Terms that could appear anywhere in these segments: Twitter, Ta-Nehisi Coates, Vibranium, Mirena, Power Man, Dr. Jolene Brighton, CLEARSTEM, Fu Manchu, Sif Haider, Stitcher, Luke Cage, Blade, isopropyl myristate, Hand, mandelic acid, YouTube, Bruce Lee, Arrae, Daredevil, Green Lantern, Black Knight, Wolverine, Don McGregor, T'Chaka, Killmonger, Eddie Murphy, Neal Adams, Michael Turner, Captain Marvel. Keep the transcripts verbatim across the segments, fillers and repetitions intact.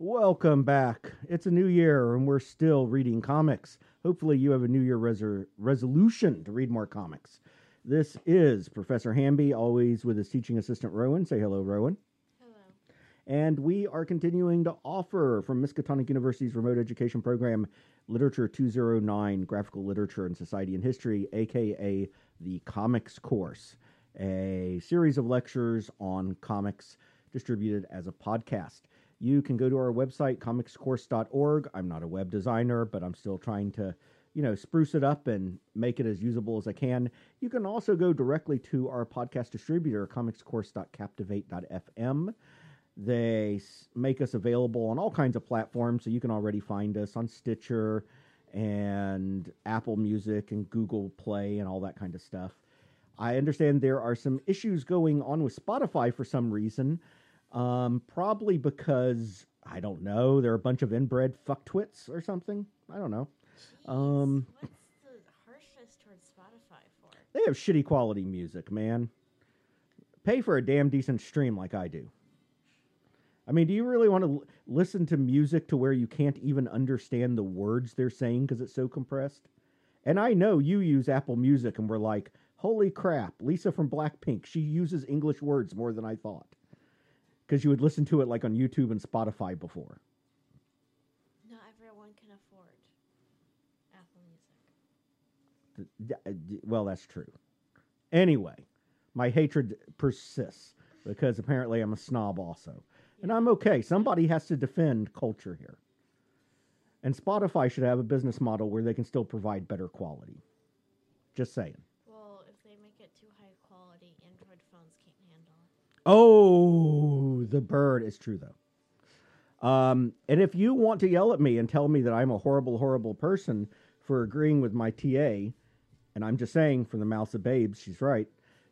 Welcome back. It's a new year and we're still reading comics. Hopefully you have a new year resor- resolution to read more comics. This is Professor Hamby, always with his teaching assistant Rowan. Say hello, Rowan. Hello. And we are continuing to offer from Miskatonic University's remote education program, Literature two oh nine, Graphical Literature and Society and History, aka the Comics Course, a series of lectures on comics distributed as a podcast. You can go to our website, comics course dot org. I'm not a web designer, but I'm still trying to, you know, spruce it up and make it as usable as I can. You can also go directly to our podcast distributor, comics course dot captivate dot f m. They make us available on all kinds of platforms, so you can already find us on Stitcher and Apple Music and Google Play and all that kind of stuff. I understand there are some issues going on with Spotify for some reason. Um, probably because, I don't know, there are a bunch of inbred fucktwits or something. I don't know. Jeez, um, what's the harshness towards Spotify for? They have shitty quality music, man. Pay for a damn decent stream like I do. I mean, do you really want to l- listen to music to where you can't even understand the words they're saying because it's so compressed? And I know you use Apple Music and we're like, holy crap, Lisa from Blackpink, she uses English words more than I thought. Because you would listen to it like on YouTube and Spotify before. Not everyone can afford Apple Music. D- d- well, that's true. Anyway, my hatred persists because apparently I'm a snob also. Yeah. And I'm okay. Somebody has to defend culture here. And Spotify should have a business model where they can still provide better quality. Just saying. Well, if they make it too high quality, Android phones can't handle it. Oh, the bird is true, though. Um, and if you want to yell at me and tell me that I'm a horrible, horrible person for agreeing with my T A, and I'm just saying from the mouths of babes, she's right,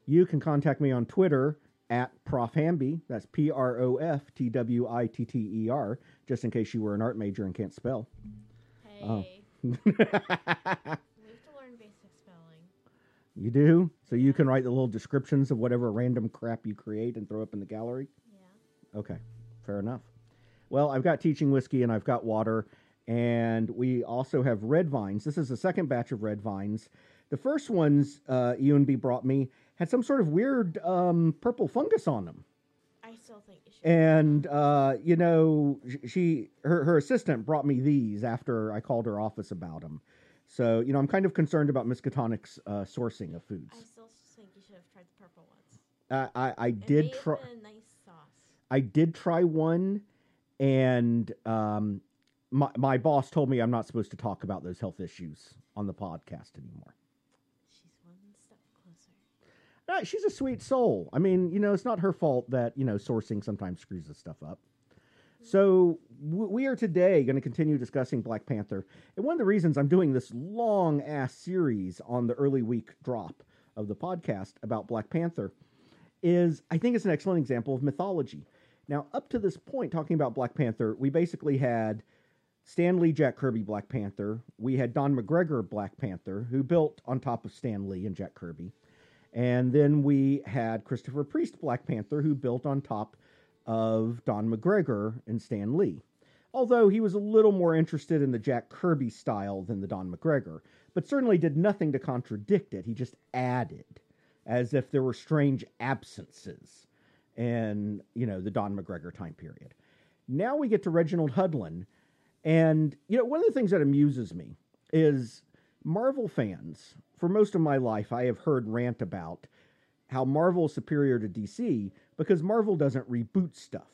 you can contact me on Twitter at Prof Hamby. That's P R O F T W I T T E R, just in case you were an art major and can't spell. Hey. Oh. We have to learn basic spelling. You do? So you can write the little descriptions of whatever random crap you create and throw up in the gallery? Yeah. Okay, fair enough. Well, I've got teaching whiskey and I've got water, and we also have red vines. This is the second batch of red vines. The first ones uh, E and B brought me had some sort of weird um, purple fungus on them. I still think you should. And, uh, you know, she her, her assistant brought me these after I called her office about them. So, you know, I'm kind of concerned about Miskatonic's uh, sourcing of foods. I still think you should have tried the purple ones. Uh, I I it did try. A nice sauce. I did try one, and um, my my boss told me I'm not supposed to talk about those health issues on the podcast anymore. She's one step closer. Uh, she's a sweet soul. I mean, you know, it's not her fault that you know sourcing sometimes screws this stuff up. So we are today going to continue discussing Black Panther. And one of the reasons I'm doing this long-ass series on the early week drop of the podcast about Black Panther is I think it's an excellent example of mythology. Now, up to this point, talking about Black Panther, we basically had Stan Lee, Jack Kirby, Black Panther. We had Don McGregor, Black Panther, who built on top of Stan Lee and Jack Kirby. And then we had Christopher Priest, Black Panther, who built on top of Don McGregor and Stan Lee. Although he was a little more interested in the Jack Kirby style than the Don McGregor, but certainly did nothing to contradict it. He just added, as if there were strange absences in, you know, the Don McGregor time period. Now we get to Reginald Hudlin, and, you know, one of the things that amuses me is Marvel fans, for most of my life, I have heard rant about how Marvel is superior to D C because Marvel doesn't reboot stuff.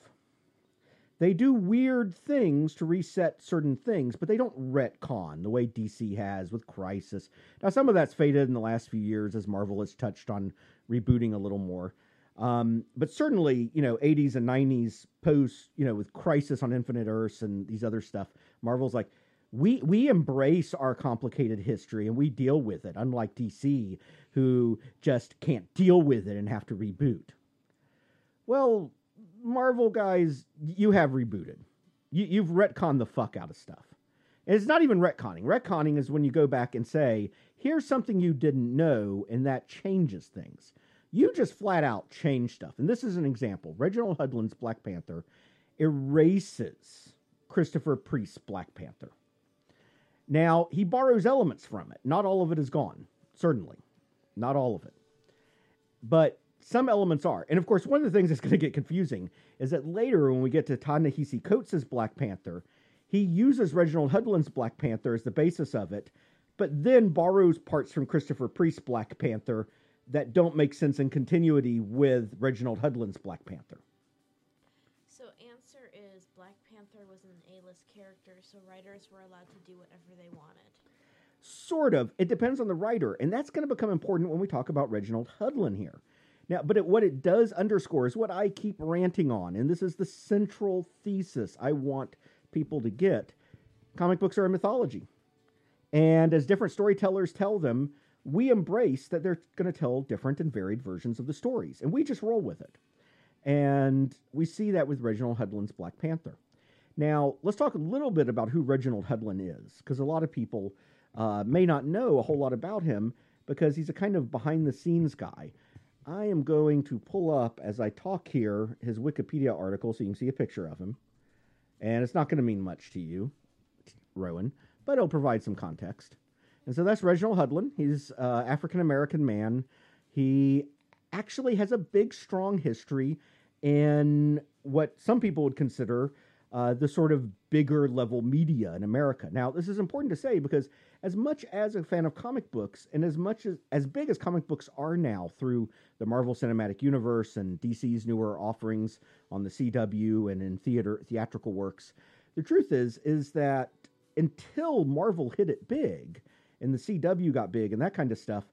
They do weird things to reset certain things, but they don't retcon the way D C has with Crisis. Now, some of that's faded in the last few years as Marvel has touched on rebooting a little more. Um, but certainly, you know, eighties and nineties post, you know, with Crisis on Infinite Earths and these other stuff, Marvel's like, we we embrace our complicated history and we deal with it, unlike D C, who just can't deal with it and have to reboot. Well, Marvel guys, you have rebooted. You, you've retconned the fuck out of stuff. And it's not even retconning. Retconning is when you go back and say, here's something you didn't know, and that changes things. You just flat out change stuff. And this is an example. Reginald Hudlin's Black Panther erases Christopher Priest's Black Panther. Now, he borrows elements from it. Not all of it is gone, certainly. Not all of it. But some elements are. And, of course, one of the things that's going to get confusing is that later, when we get to Ta-Nehisi Coates' Black Panther, he uses Reginald Hudlin's Black Panther as the basis of it, but then borrows parts from Christopher Priest's Black Panther that don't make sense in continuity with Reginald Hudlin's Black Panther. So answer is Black Panther was an A-list character, so writers were allowed to do whatever they wanted. Sort of. It depends on the writer, and that's going to become important when we talk about Reginald Hudlin here. Now, but it, what it does underscore is what I keep ranting on, and this is the central thesis I want people to get. Comic books are a mythology. And as different storytellers tell them, we embrace that they're going to tell different and varied versions of the stories, and we just roll with it. And we see that with Reginald Hudlin's Black Panther. Now, let's talk a little bit about who Reginald Hudlin is, because a lot of people uh, may not know a whole lot about him, because he's a kind of behind-the-scenes guy. I am going to pull up, as I talk here, his Wikipedia article so you can see a picture of him. And it's not going to mean much to you, Rowan, but it'll provide some context. And so that's Reginald Hudlin. He's an uh, African-American man. He actually has a big, strong history in what some people would consider uh, the sort of bigger level media in America. Now, this is important to say because as much as a fan of comic books and as much as, as big as comic books are now through the Marvel Cinematic Universe and D C's newer offerings on the C W and in theater theatrical works, the truth is, is that until Marvel hit it big, and the C W got big and that kind of stuff,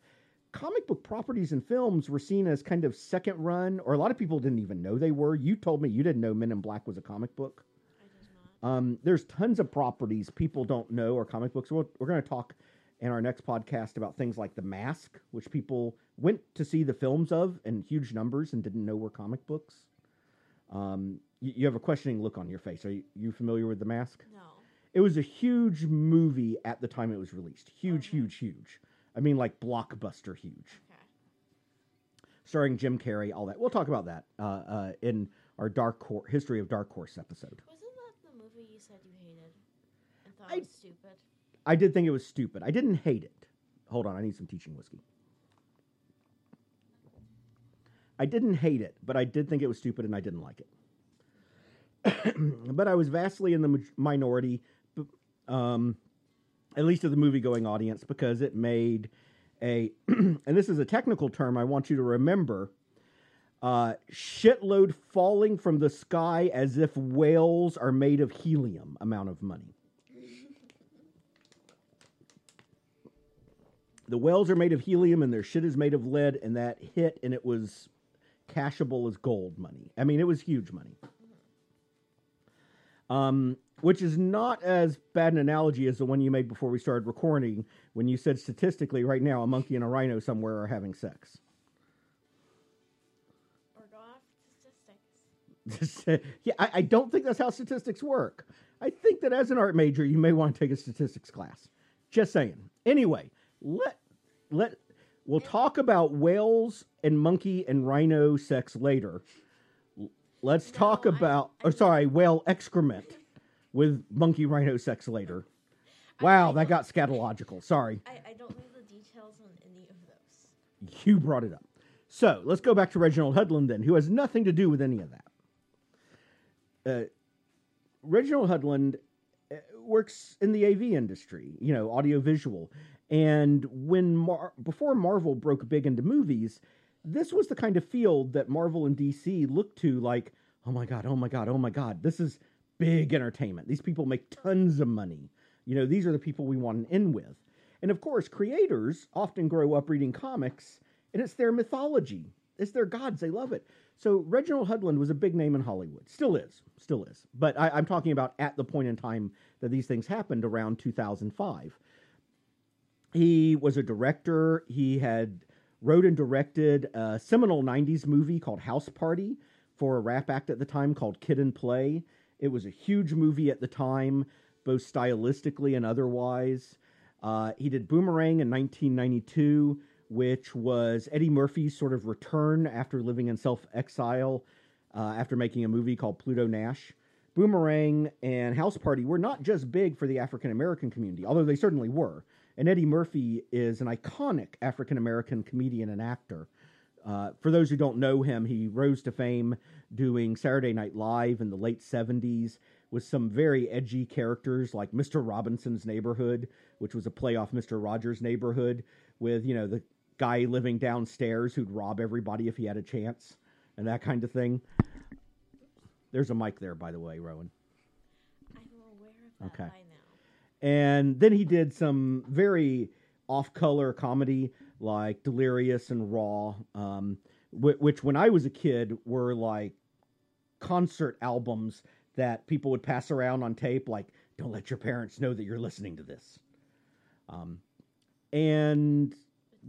comic book properties and films were seen as kind of second run, or a lot of people didn't even know they were. You told me you didn't know Men in Black was a comic book. I did not. Um, there's tons of properties people don't know are comic books. We'll, we're going to talk in our next podcast about things like The Mask, which people went to see the films of in huge numbers and didn't know were comic books. Um, you, you have a questioning look on your face. Are you, you familiar with The Mask? No. It was a huge movie at the time it was released. Huge, okay. huge, huge. I mean, like blockbuster huge. Okay. Starring Jim Carrey, all that. We'll talk about that uh, uh, in our Dark Hor- History of Dark Horse episode. Wasn't that the movie you said you hated and thought I, it was stupid? I did think it was stupid. I didn't hate it. Hold on, I need some teaching whiskey. I didn't hate it, but I did think it was stupid and I didn't like it. But I was vastly in the ma- minority... Um, at least to the movie-going audience, because it made a, and this is a technical term I want you to remember, uh, shitload falling from the sky as if whales are made of helium amount of money. The whales are made of helium and their shit is made of lead, and that hit, and it was cashable as gold money. I mean, it was huge money. Um... Which is not as bad an analogy as the one you made before we started recording when you said statistically right now a monkey and a rhino somewhere are having sex. Or go off statistics. yeah, I, I don't think that's how statistics work. I think that as an art major, you may want to take a statistics class. Just saying. Anyway, let let we'll talk about whales and monkey and rhino sex later. Let's no, talk about, I'm, I'm, oh, sorry, whale excrement. With monkey rhino sex later. Wow, that got scatological. Sorry. I, I don't know the details on any of those. You brought it up. So, let's go back to Reginald Hudlin then, who has nothing to do with any of that. Uh, Reginald Hudlin works in the A V industry, you know, audiovisual. And when Mar- before Marvel broke big into movies, this was the kind of field that Marvel and D C looked to like, oh my god, oh my god, oh my god, this is... big entertainment. These people make tons of money. You know, these are the people we want to end with. And of course, creators often grow up reading comics, and it's their mythology. It's their gods. They love it. So Reginald Hudlin was a big name in Hollywood. Still is. Still is. But I, I'm talking about at the point in time that these things happened around two thousand five. He was a director. He had wrote and directed a seminal nineties movie called House Party for a rap act at the time called Kid and Play. It was a huge movie at the time, both stylistically and otherwise. Uh, he did Boomerang in nineteen ninety-two, which was Eddie Murphy's sort of return after living in self-exile, uh, after making a movie called Pluto Nash. Boomerang and House Party were not just big for the African-American community, although they certainly were. And Eddie Murphy is an iconic African-American comedian and actor. Uh, for those who don't know him, he rose to fame doing Saturday Night Live in the late seventies with some very edgy characters like Mister Robinson's Neighborhood, which was a play off Mister Rogers' Neighborhood, with, you know, the guy living downstairs who'd rob everybody if he had a chance and that kind of thing. There's a mic there, by the way, Rowan. I'm aware of that. Okay. I know. And then he did some very off-color comedy like Delirious and Raw, um, wh- which when I was a kid were like concert albums that people would pass around on tape, like, don't let your parents know that you're listening to this. Um, and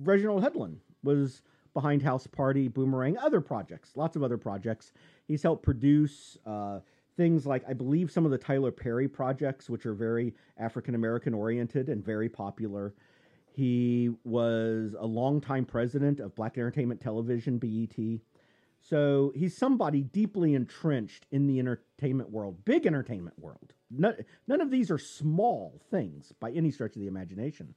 Reginald Hudlin was behind House Party, Boomerang, other projects, lots of other projects. He's helped produce uh, things like, I believe, some of the Tyler Perry projects, which are very African-American oriented and very popular. He was a longtime president of Black Entertainment Television, B E T. So he's somebody deeply entrenched in the entertainment world, big entertainment world. None, none of these are small things by any stretch of the imagination.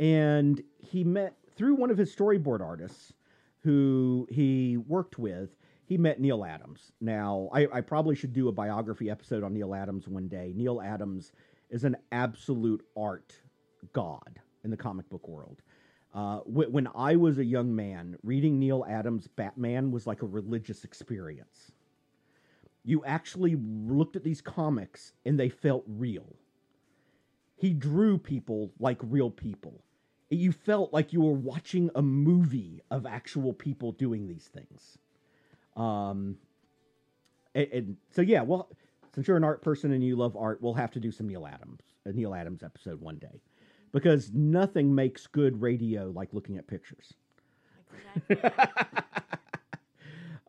And he met, through one of his storyboard artists who he worked with, he met Neal Adams. Now, I, I probably should do a biography episode on Neal Adams one day. Neal Adams is an absolute art god in the comic book world. Uh, wh- when I was a young man, reading Neal Adams' Batman was like a religious experience. You actually looked at these comics and they felt real. He drew people like real people. You felt like you were watching a movie of actual people doing these things. Um, and, and so yeah, well, since you're an art person and you love art, we'll have to do some Neal Adams, a Neal Adams episode one day, because nothing makes good radio like looking at pictures. Exactly.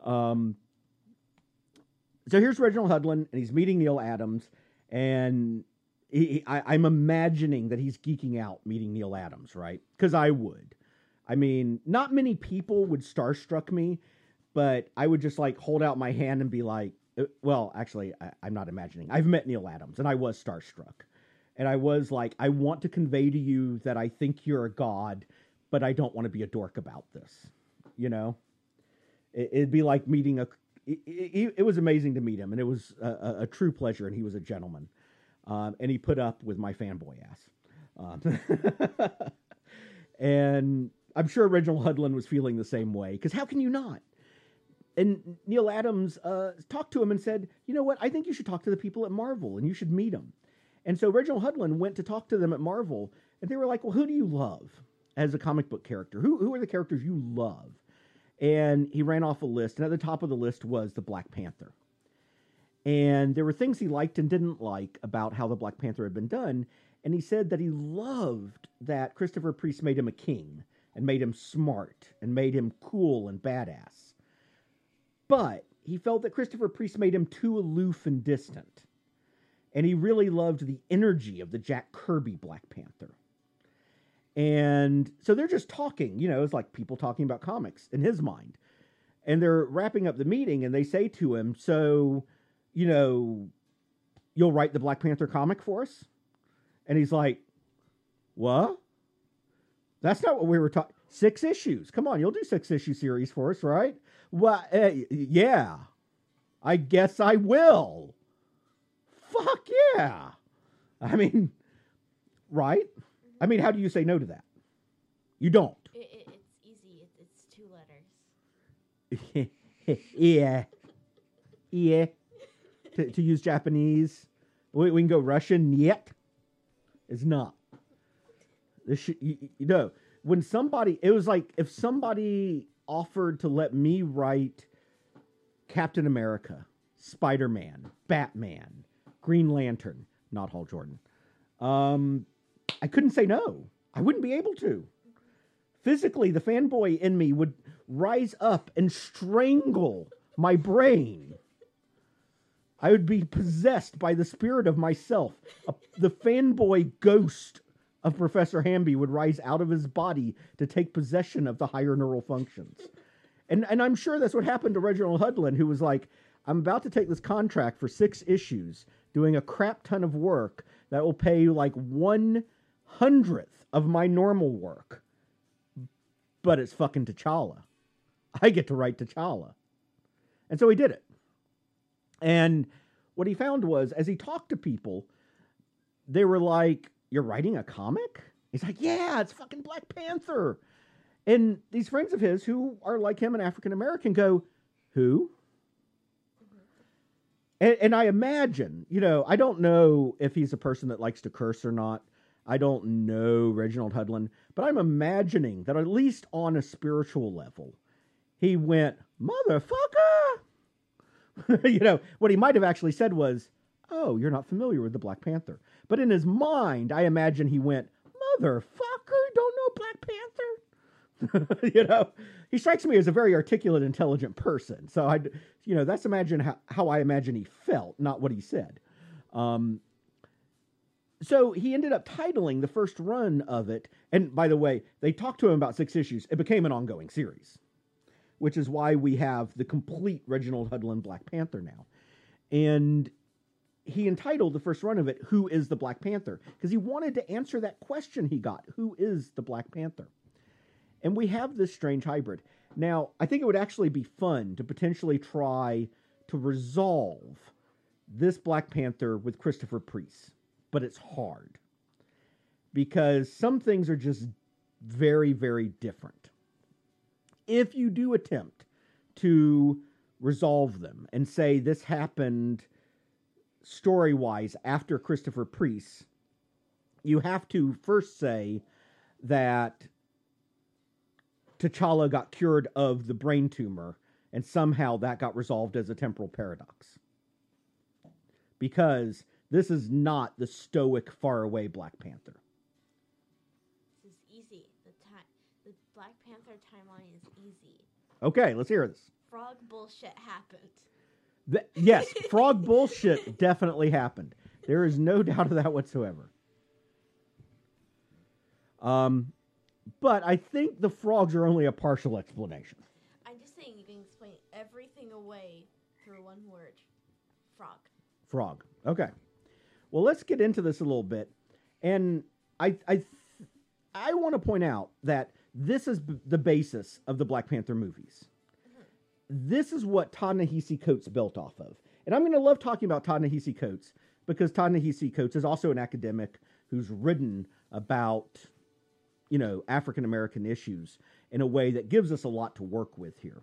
um, so here's Reginald Hudlin, and he's meeting Neal Adams, and he, he, I, I'm imagining that he's geeking out meeting Neal Adams, right? Because I would. I mean, not many people would starstruck me. But I would just like hold out my hand and be like, well, actually, I, I'm not imagining. I've met Neal Adams and I was starstruck. And I was like, I want to convey to you that I think you're a god, but I don't want to be a dork about this. You know, it, it'd be like meeting a, it, it, it was amazing to meet him, and it was a, a true pleasure. And he was a gentleman. Um, and he put up with my fanboy ass. Um, and I'm sure Reginald Hudlin was feeling the same way, because how can you not? And Neal Adams uh, talked to him and said, you know what, I think you should talk to the people at Marvel and you should meet them. And so Reginald Hudlin went to talk to them at Marvel, and they were like, well, who do you love as a comic book character? Who who are the characters you love? And he ran off a list, and at the top of the list was the Black Panther. And there were things he liked and didn't like about how the Black Panther had been done. And he said that he loved that Christopher Priest made him a king and made him smart and made him cool and badass. But he felt that Christopher Priest made him too aloof and distant. And he really loved the energy of the Jack Kirby Black Panther. And so they're just talking, you know, it's like people talking about comics in his mind. And they're wrapping up the meeting, and they say to him, so, you know, you'll write the Black Panther comic for us? And he's like, what? That's not what we were talking. Six issues. Come on, you'll do six issue series for us, right? Well, uh, yeah, I guess I will. Fuck yeah. I mean, right? Mm-hmm. I mean, how do you say no to that? You don't. It, it, it's easy. It, it's two letters. Yeah. Yeah. to, to use Japanese. We, we can go Russian. Yet. It's not. This sh- you, you know, when somebody, it was like if somebody offered to let me write Captain America, Spider-Man, Batman, Green Lantern, not Hal Jordan. Um, I couldn't say no. I wouldn't be able to. Physically, the fanboy in me would rise up and strangle my brain. I would be possessed by the spirit of myself. A, the fanboy ghost of Professor Hamby would rise out of his body to take possession of the higher neural functions. And and I'm sure that's what happened to Reginald Hudlin, who was like, I'm about to take this contract for six issues, doing a crap ton of work that will pay you like one hundredth of my normal work. But it's fucking T'Challa. I get to write T'Challa. And so he did it. And what he found was, as he talked to people, they were like, "You're writing a comic?" He's like, "Yeah, it's fucking Black Panther." And these friends of his who are like him and African American go, "Who?" And, and I imagine, you know, I don't know if he's a person that likes to curse or not. I don't know Reginald Hudlin, but I'm imagining that at least on a spiritual level, he went, "Motherfucker!" You know, what he might have actually said was, "Oh, you're not familiar with the Black Panther." But in his mind, I imagine he went, "Motherfucker, don't know Black Panther?" You know, he strikes me as a very articulate, intelligent person. So I, you know, that's imagine how, how I imagine he felt, not what he said. Um, so he ended up titling the first run of it. And by the way, they talked to him about six issues. It became an ongoing series, which is why we have the complete Reginald Hudlin Black Panther now. And he entitled the first run of it, "Who is the Black Panther?" Because he wanted to answer that question he got, who is the Black Panther? And we have this strange hybrid. Now, I think it would actually be fun to potentially try to resolve this Black Panther with Christopher Priest. But it's hard. Because some things are just very, very different. If you do attempt to resolve them and say this happened story-wise after Christopher Priest, you have to first say that T'Challa got cured of the brain tumor, and somehow that got resolved as a temporal paradox. Because this is not the stoic, faraway Black Panther. This is easy. The, time, the Black Panther timeline is easy. Okay, let's hear this. Frog bullshit happened. The, yes, frog bullshit definitely happened. There is no doubt of that whatsoever. Um... But I think the frogs are only a partial explanation. I'm just saying you can explain everything away through one word. Frog. Frog. Okay. Well, let's get into this a little bit. And I I, I want to point out that this is b- the basis of the Black Panther movies. Mm-hmm. This is what Ta-Nehisi Coates built off of. And I'm going to love talking about Ta-Nehisi Coates because Ta-Nehisi Coates is also an academic who's written about, you know, African-American issues in a way that gives us a lot to work with here.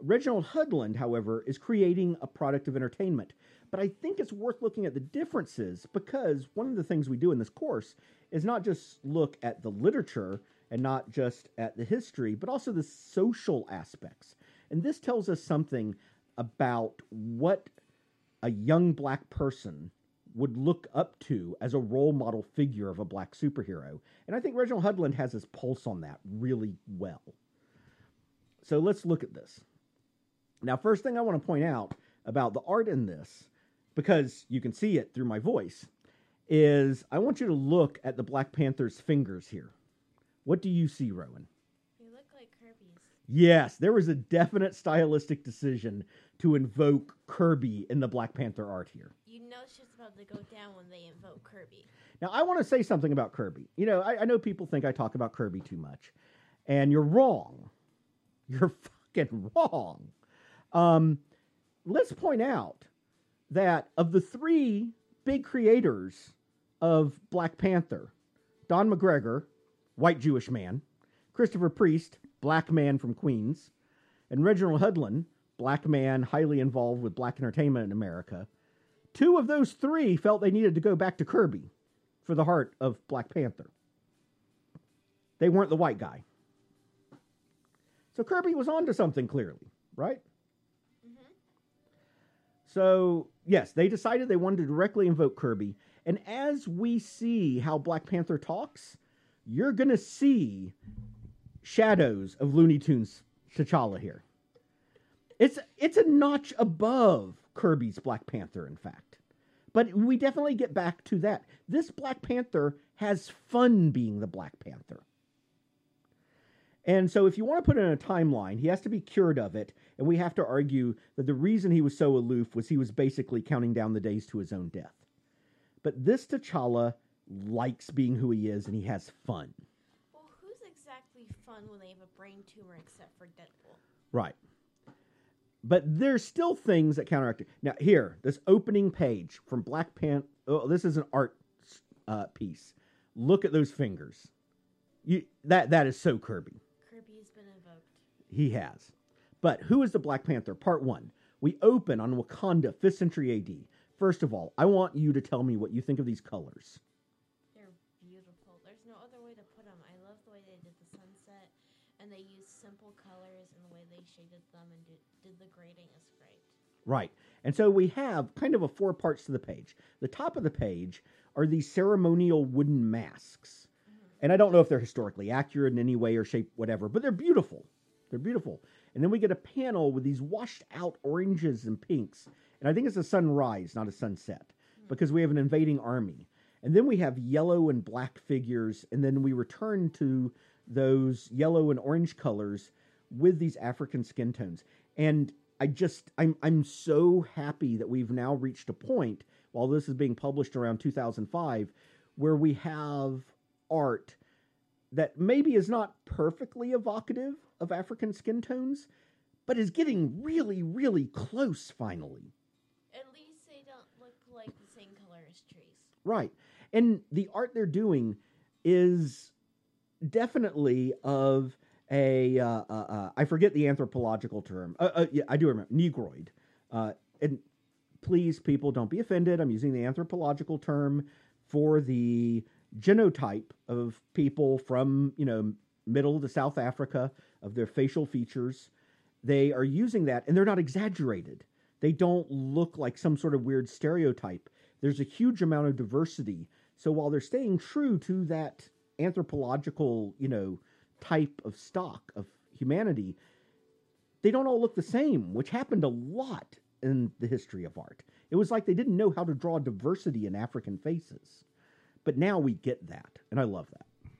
Reginald Hudlin, however, is creating a product of entertainment, but I think it's worth looking at the differences because one of the things we do in this course is not just look at the literature and not just at the history, but also the social aspects. And this tells us something about what a young Black person would look up to as a role model figure of a Black superhero. And I think Reginald Hudlin has his pulse on that really well. So let's look at this. Now, first thing I want to point out about the art in this, because you can see it through my voice, is I want you to look at the Black Panther's fingers here. What do you see, Rowan? They look like Kirby's. Yes, there was a definite stylistic decision to invoke Kirby in the Black Panther art here. You know shit's about to go down when they invoke Kirby. Now, I want to say something about Kirby. You know, I, I know people think I talk about Kirby too much. And you're wrong. You're fucking wrong. Um, let's point out that of the three big creators of Black Panther, Don McGregor, white Jewish man, Christopher Priest, black man from Queens, and Reginald Hudlin, black man, highly involved with Black entertainment in America. Two of those three felt they needed to go back to Kirby for the heart of Black Panther. They weren't the white guy. So Kirby was onto something clearly, right? Mm-hmm. So, yes, they decided they wanted to directly invoke Kirby. And as we see how Black Panther talks, you're going to see shadows of Looney Tunes T'Challa here. It's it's a notch above Kirby's Black Panther, in fact. But we definitely get back to that. This Black Panther has fun being the Black Panther. And so if you want to put it in a timeline, he has to be cured of it, and we have to argue that the reason he was so aloof was he was basically counting down the days to his own death. But this T'Challa likes being who he is, and he has fun. Well, who's exactly fun when they have a brain tumor except for Deadpool? Right. But there's still things that counteract it. Now, here, this opening page from Black Panther. Oh, this is an art uh, piece. Look at those fingers. You that that is so Kirby. Kirby's been invoked. He has. But who is the Black Panther? Part one. We open on Wakanda, fifth century A D. First of all, I want you to tell me what you think of these colors. They're beautiful. There's no other way to put them. I love the way they did the sunset, and they used simple colors, and the way they shaded them and did, did the grading is great. Right. And so we have kind of a four parts to the page. The top of the page are these ceremonial wooden masks. Mm-hmm. And I don't know if they're historically accurate in any way or shape, whatever, but they're beautiful. They're beautiful. And then we get a panel with these washed out oranges and pinks. And I think it's a sunrise, not a sunset, mm-hmm. because we have an invading army. And then we have yellow and black figures. And then we return to those yellow and orange colors with these African skin tones. And I just, I'm I'm so happy that we've now reached a point, while this is being published around two thousand five, where we have art that maybe is not perfectly evocative of African skin tones, but is getting really, really close finally. At least they don't look like the same color as trees. Right. And the art they're doing is definitely of... A, uh, uh, uh, I forget the anthropological term. Uh, uh, yeah, I do remember, Negroid. Uh, and please, people, don't be offended. I'm using the anthropological term for the genotype of people from, you know, middle to South Africa, of their facial features. They are using that, and they're not exaggerated. They don't look like some sort of weird stereotype. There's a huge amount of diversity. So while they're staying true to that anthropological, you know, type of stock of humanity, they don't all look the same, which happened a lot in the history of art. It was like they didn't know how to draw diversity in African faces. But now we get that, and I love that.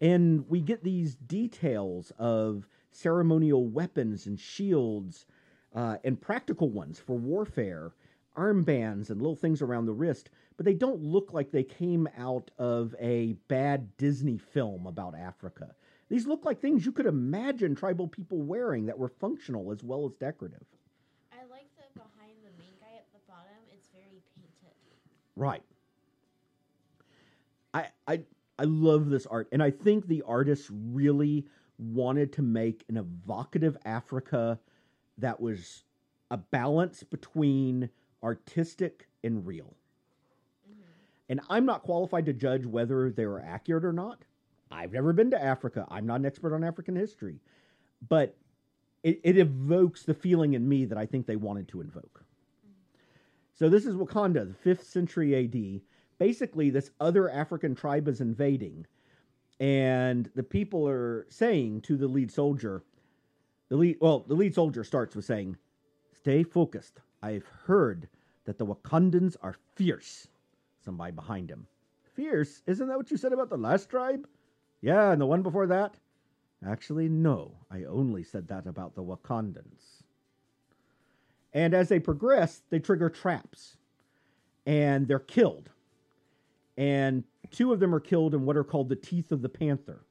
And we get these details of ceremonial weapons and shields uh, and practical ones for warfare, armbands and little things around the wrist, but they don't look like they came out of a bad Disney film about Africa. These look like things you could imagine tribal people wearing that were functional as well as decorative. I like the behind the main guy at the bottom. It's very painted. Right. I I I love this art. And I think the artists really wanted to make an evocative Africa that was a balance between artistic and real. Mm-hmm. And I'm not qualified to judge whether they were accurate or not. I've never been to Africa. I'm not an expert on African history. But it, it evokes the feeling in me that I think they wanted to invoke. Mm-hmm. So this is Wakanda, the fifth century A D. Basically, this other African tribe is invading. And the people are saying to the lead soldier, the lead, well, the lead soldier starts with saying, "Stay focused. I've heard that the Wakandans are fierce." Somebody behind him. "Fierce? Isn't that what you said about the last tribe?" "Yeah, and the one before that?" "Actually, no. I only said that about the Wakandans." And as they progress, they trigger traps. And they're killed. And two of them are killed in what are called the teeth of the panther.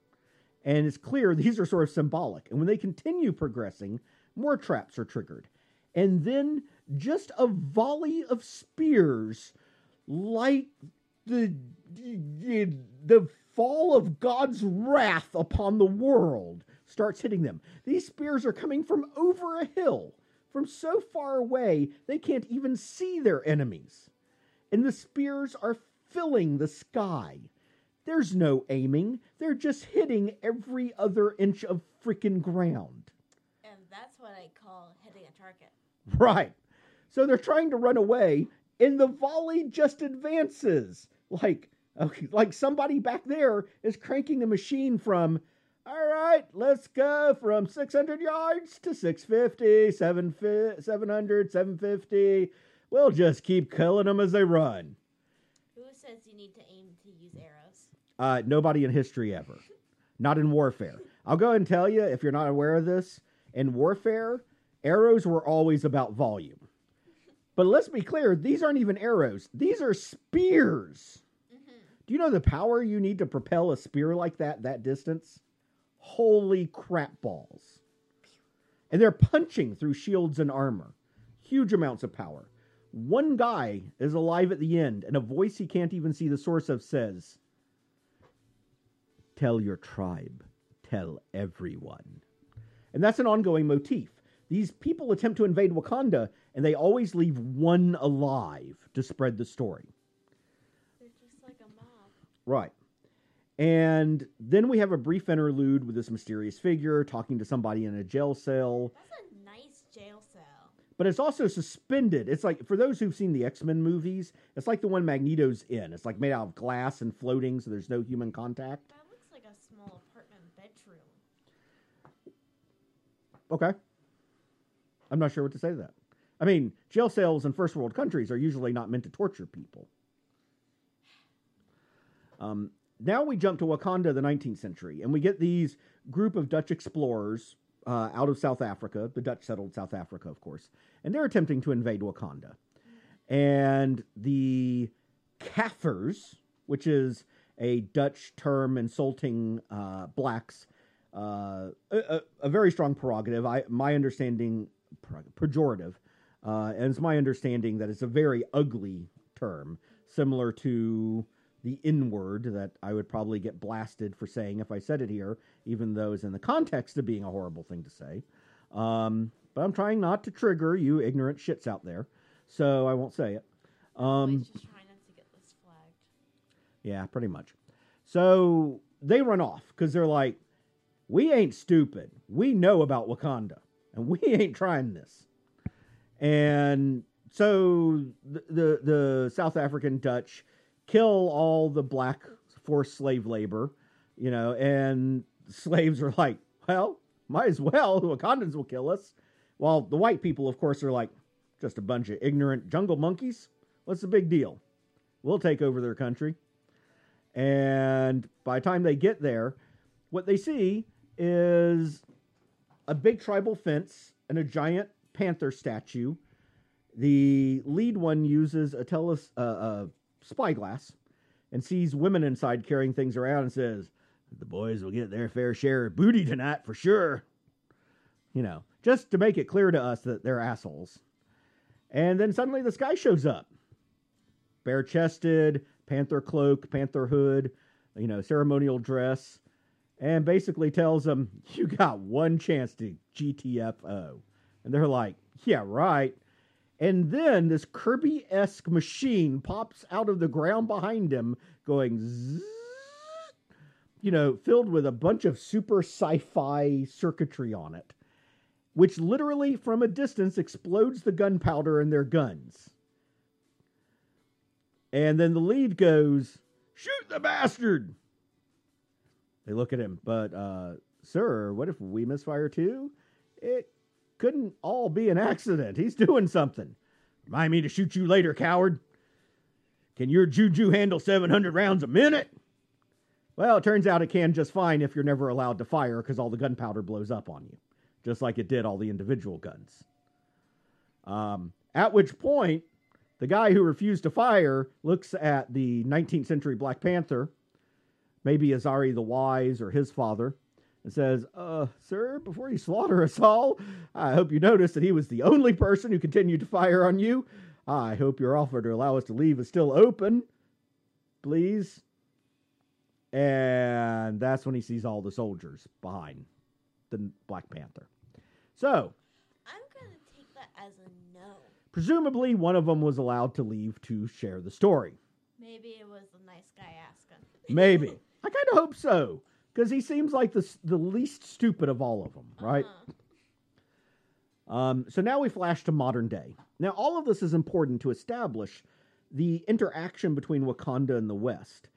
And it's clear these are sort of symbolic. And when they continue progressing, more traps are triggered. And then just a volley of spears like the... the fall of God's wrath upon the world starts hitting them. These spears are coming from over a hill, from so far away they can't even see their enemies. And the spears are filling the sky. There's no aiming. They're just hitting every other inch of freaking ground. And that's what I call hitting a target. Right. So they're trying to run away, and the volley just advances. Like... Okay, like somebody back there is cranking the machine from, all right, let's go from six hundred yards to six fifty, seven hundred, seven fifty. We'll just keep killing them as they run. Who says you need to aim to use arrows? Uh, nobody in history ever. Not in warfare. I'll go ahead and tell you, if you're not aware of this, in warfare, arrows were always about volume. But let's be clear, these aren't even arrows. These are spears. Mm-hmm. Do you know the power you need to propel a spear like that, that distance? Holy crap balls. And they're punching through shields and armor. Huge amounts of power. One guy is alive at the end, and a voice he can't even see the source of says, "Tell your tribe. Tell everyone." And that's an ongoing motif. These people attempt to invade Wakanda, and they always leave one alive to spread the story. They're just like a mob. Right. And then we have a brief interlude with this mysterious figure talking to somebody in a jail cell. That's a nice jail cell. But it's also suspended. It's like, for those who've seen the X-Men movies, it's like the one Magneto's in. It's like made out of glass and floating, so there's no human contact. That looks like a small apartment bedroom. Okay. I'm not sure what to say to that. I mean, jail cells in first world countries are usually not meant to torture people. Um... Now we jump to Wakanda, the nineteenth century, and we get these group of Dutch explorers uh, out of South Africa. The Dutch settled South Africa, of course, and they're attempting to invade Wakanda. And the Kafirs, which is a Dutch term insulting uh, blacks, uh, a, a very strong prerogative. I, my understanding, pejorative, uh, and it's my understanding that it's a very ugly term, similar to the N-word that I would probably get blasted for saying if I said it here, even though it's in the context of being a horrible thing to say. Um, but I'm trying not to trigger you ignorant shits out there, so I won't say it. Um, just trying not to get this flagged. Yeah, pretty much. So they run off because they're like, we ain't stupid. We know about Wakanda, and we ain't trying this. And so the the, the South African Dutch kill all the black forced slave labor, you know, and slaves are like, well, might as well, the Wakandans will kill us. While the white people, of course, are like, just a bunch of ignorant jungle monkeys. What's the big deal? We'll take over their country. And by the time they get there, what they see is a big tribal fence and a giant panther statue. The lead one uses a teles... Uh, uh, spyglass and sees women inside carrying things around and says, the boys will get their fair share of booty tonight for sure. You know, just to make it clear to us that they're assholes. And then suddenly this guy shows up. Bare-chested, panther cloak, panther hood, you know, ceremonial dress, and basically tells them, you got one chance to G T F O. And they're like, yeah, right. And then this Kirby-esque machine pops out of the ground behind him, going zzz, you know, filled with a bunch of super sci-fi circuitry on it, which literally from a distance explodes the gunpowder in their guns. And then the lead goes, shoot the bastard! They look at him, but, uh, sir, what if we misfire too? It couldn't all be an accident. He's doing something. Remind me to shoot you later, coward. Can your juju handle seven hundred rounds a minute? Well, it turns out it can just fine if you're never allowed to fire because all the gunpowder blows up on you, just like it did all the individual guns. Um, at which point, the guy who refused to fire looks at the nineteenth century Black Panther, maybe Azari the Wise or his father, and says, uh, sir, before you slaughter us all, I hope you noticed that he was the only person who continued to fire on you. I hope your offer to allow us to leave is still open. Please. And that's when he sees all the soldiers behind the Black Panther. So, I'm going to take that as a no. Presumably, one of them was allowed to leave to share the story. Maybe it was the nice guy asking. Maybe. I kind of hope so. Because he seems like the the least stupid of all of them, right? Uh-huh. Um, so now we flash to modern day. Now, all of this is important to establish the interaction between Wakanda and the West.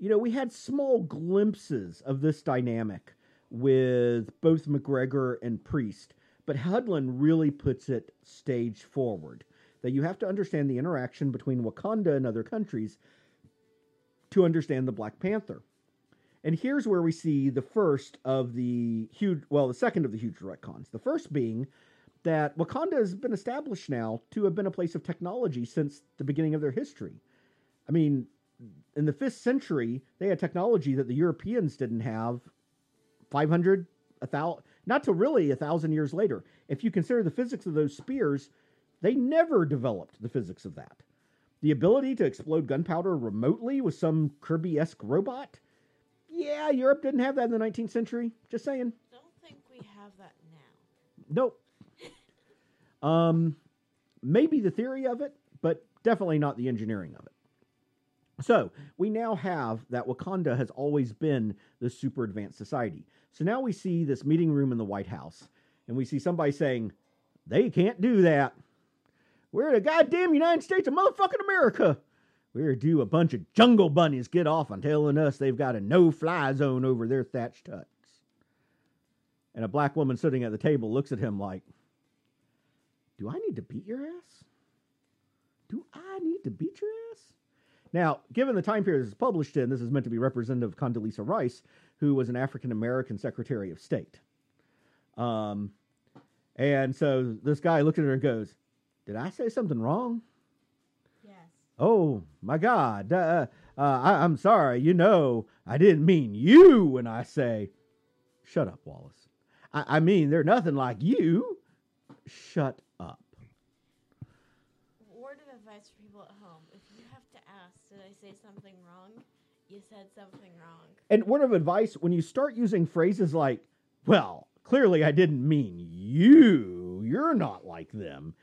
You know, we had small glimpses of this dynamic with both McGregor and Priest, but Hudlin really puts it stage forward, that you have to understand the interaction between Wakanda and other countries to understand the Black Panther. And here's where we see the first of the huge, well, the second of the huge retcons. The first being that Wakanda has been established now to have been a place of technology since the beginning of their history. I mean, in the fifth century, they had technology that the Europeans didn't have five hundred, one thousand, not till really one thousand years later. If you consider the physics of those spears, they never developed the physics of that. The ability to explode gunpowder remotely with some Kirby-esque robot? Yeah, Europe didn't have that in the nineteenth century. Just saying. I don't think we have that now. Nope. Um, maybe the theory of it, but definitely not the engineering of it. So we now have that Wakanda has always been the super advanced society. So now we see this meeting room in the White House, and we see somebody saying, they can't do that. We're the goddamn United States of motherfucking America. We're due a bunch of jungle bunnies get off on telling us they've got a no-fly zone over their thatched huts. And a black woman sitting at the table looks at him like, do I need to beat your ass? Do I need to beat your ass? Now, given the time period this is published in, this is meant to be Representative Condoleezza Rice, who was an African-American Secretary of State. Um, and so this guy looks at her and goes, did I say something wrong? Yes. Oh, my God. Uh, uh, I, I'm sorry. You know, I didn't mean you when I say, shut up, Wallace. I, I mean, they're nothing like you. Shut up. For people at home, if you have to ask, did I say something wrong? You said something wrong. And word of advice, when you start using phrases like, well, clearly I didn't mean you, you're not like them.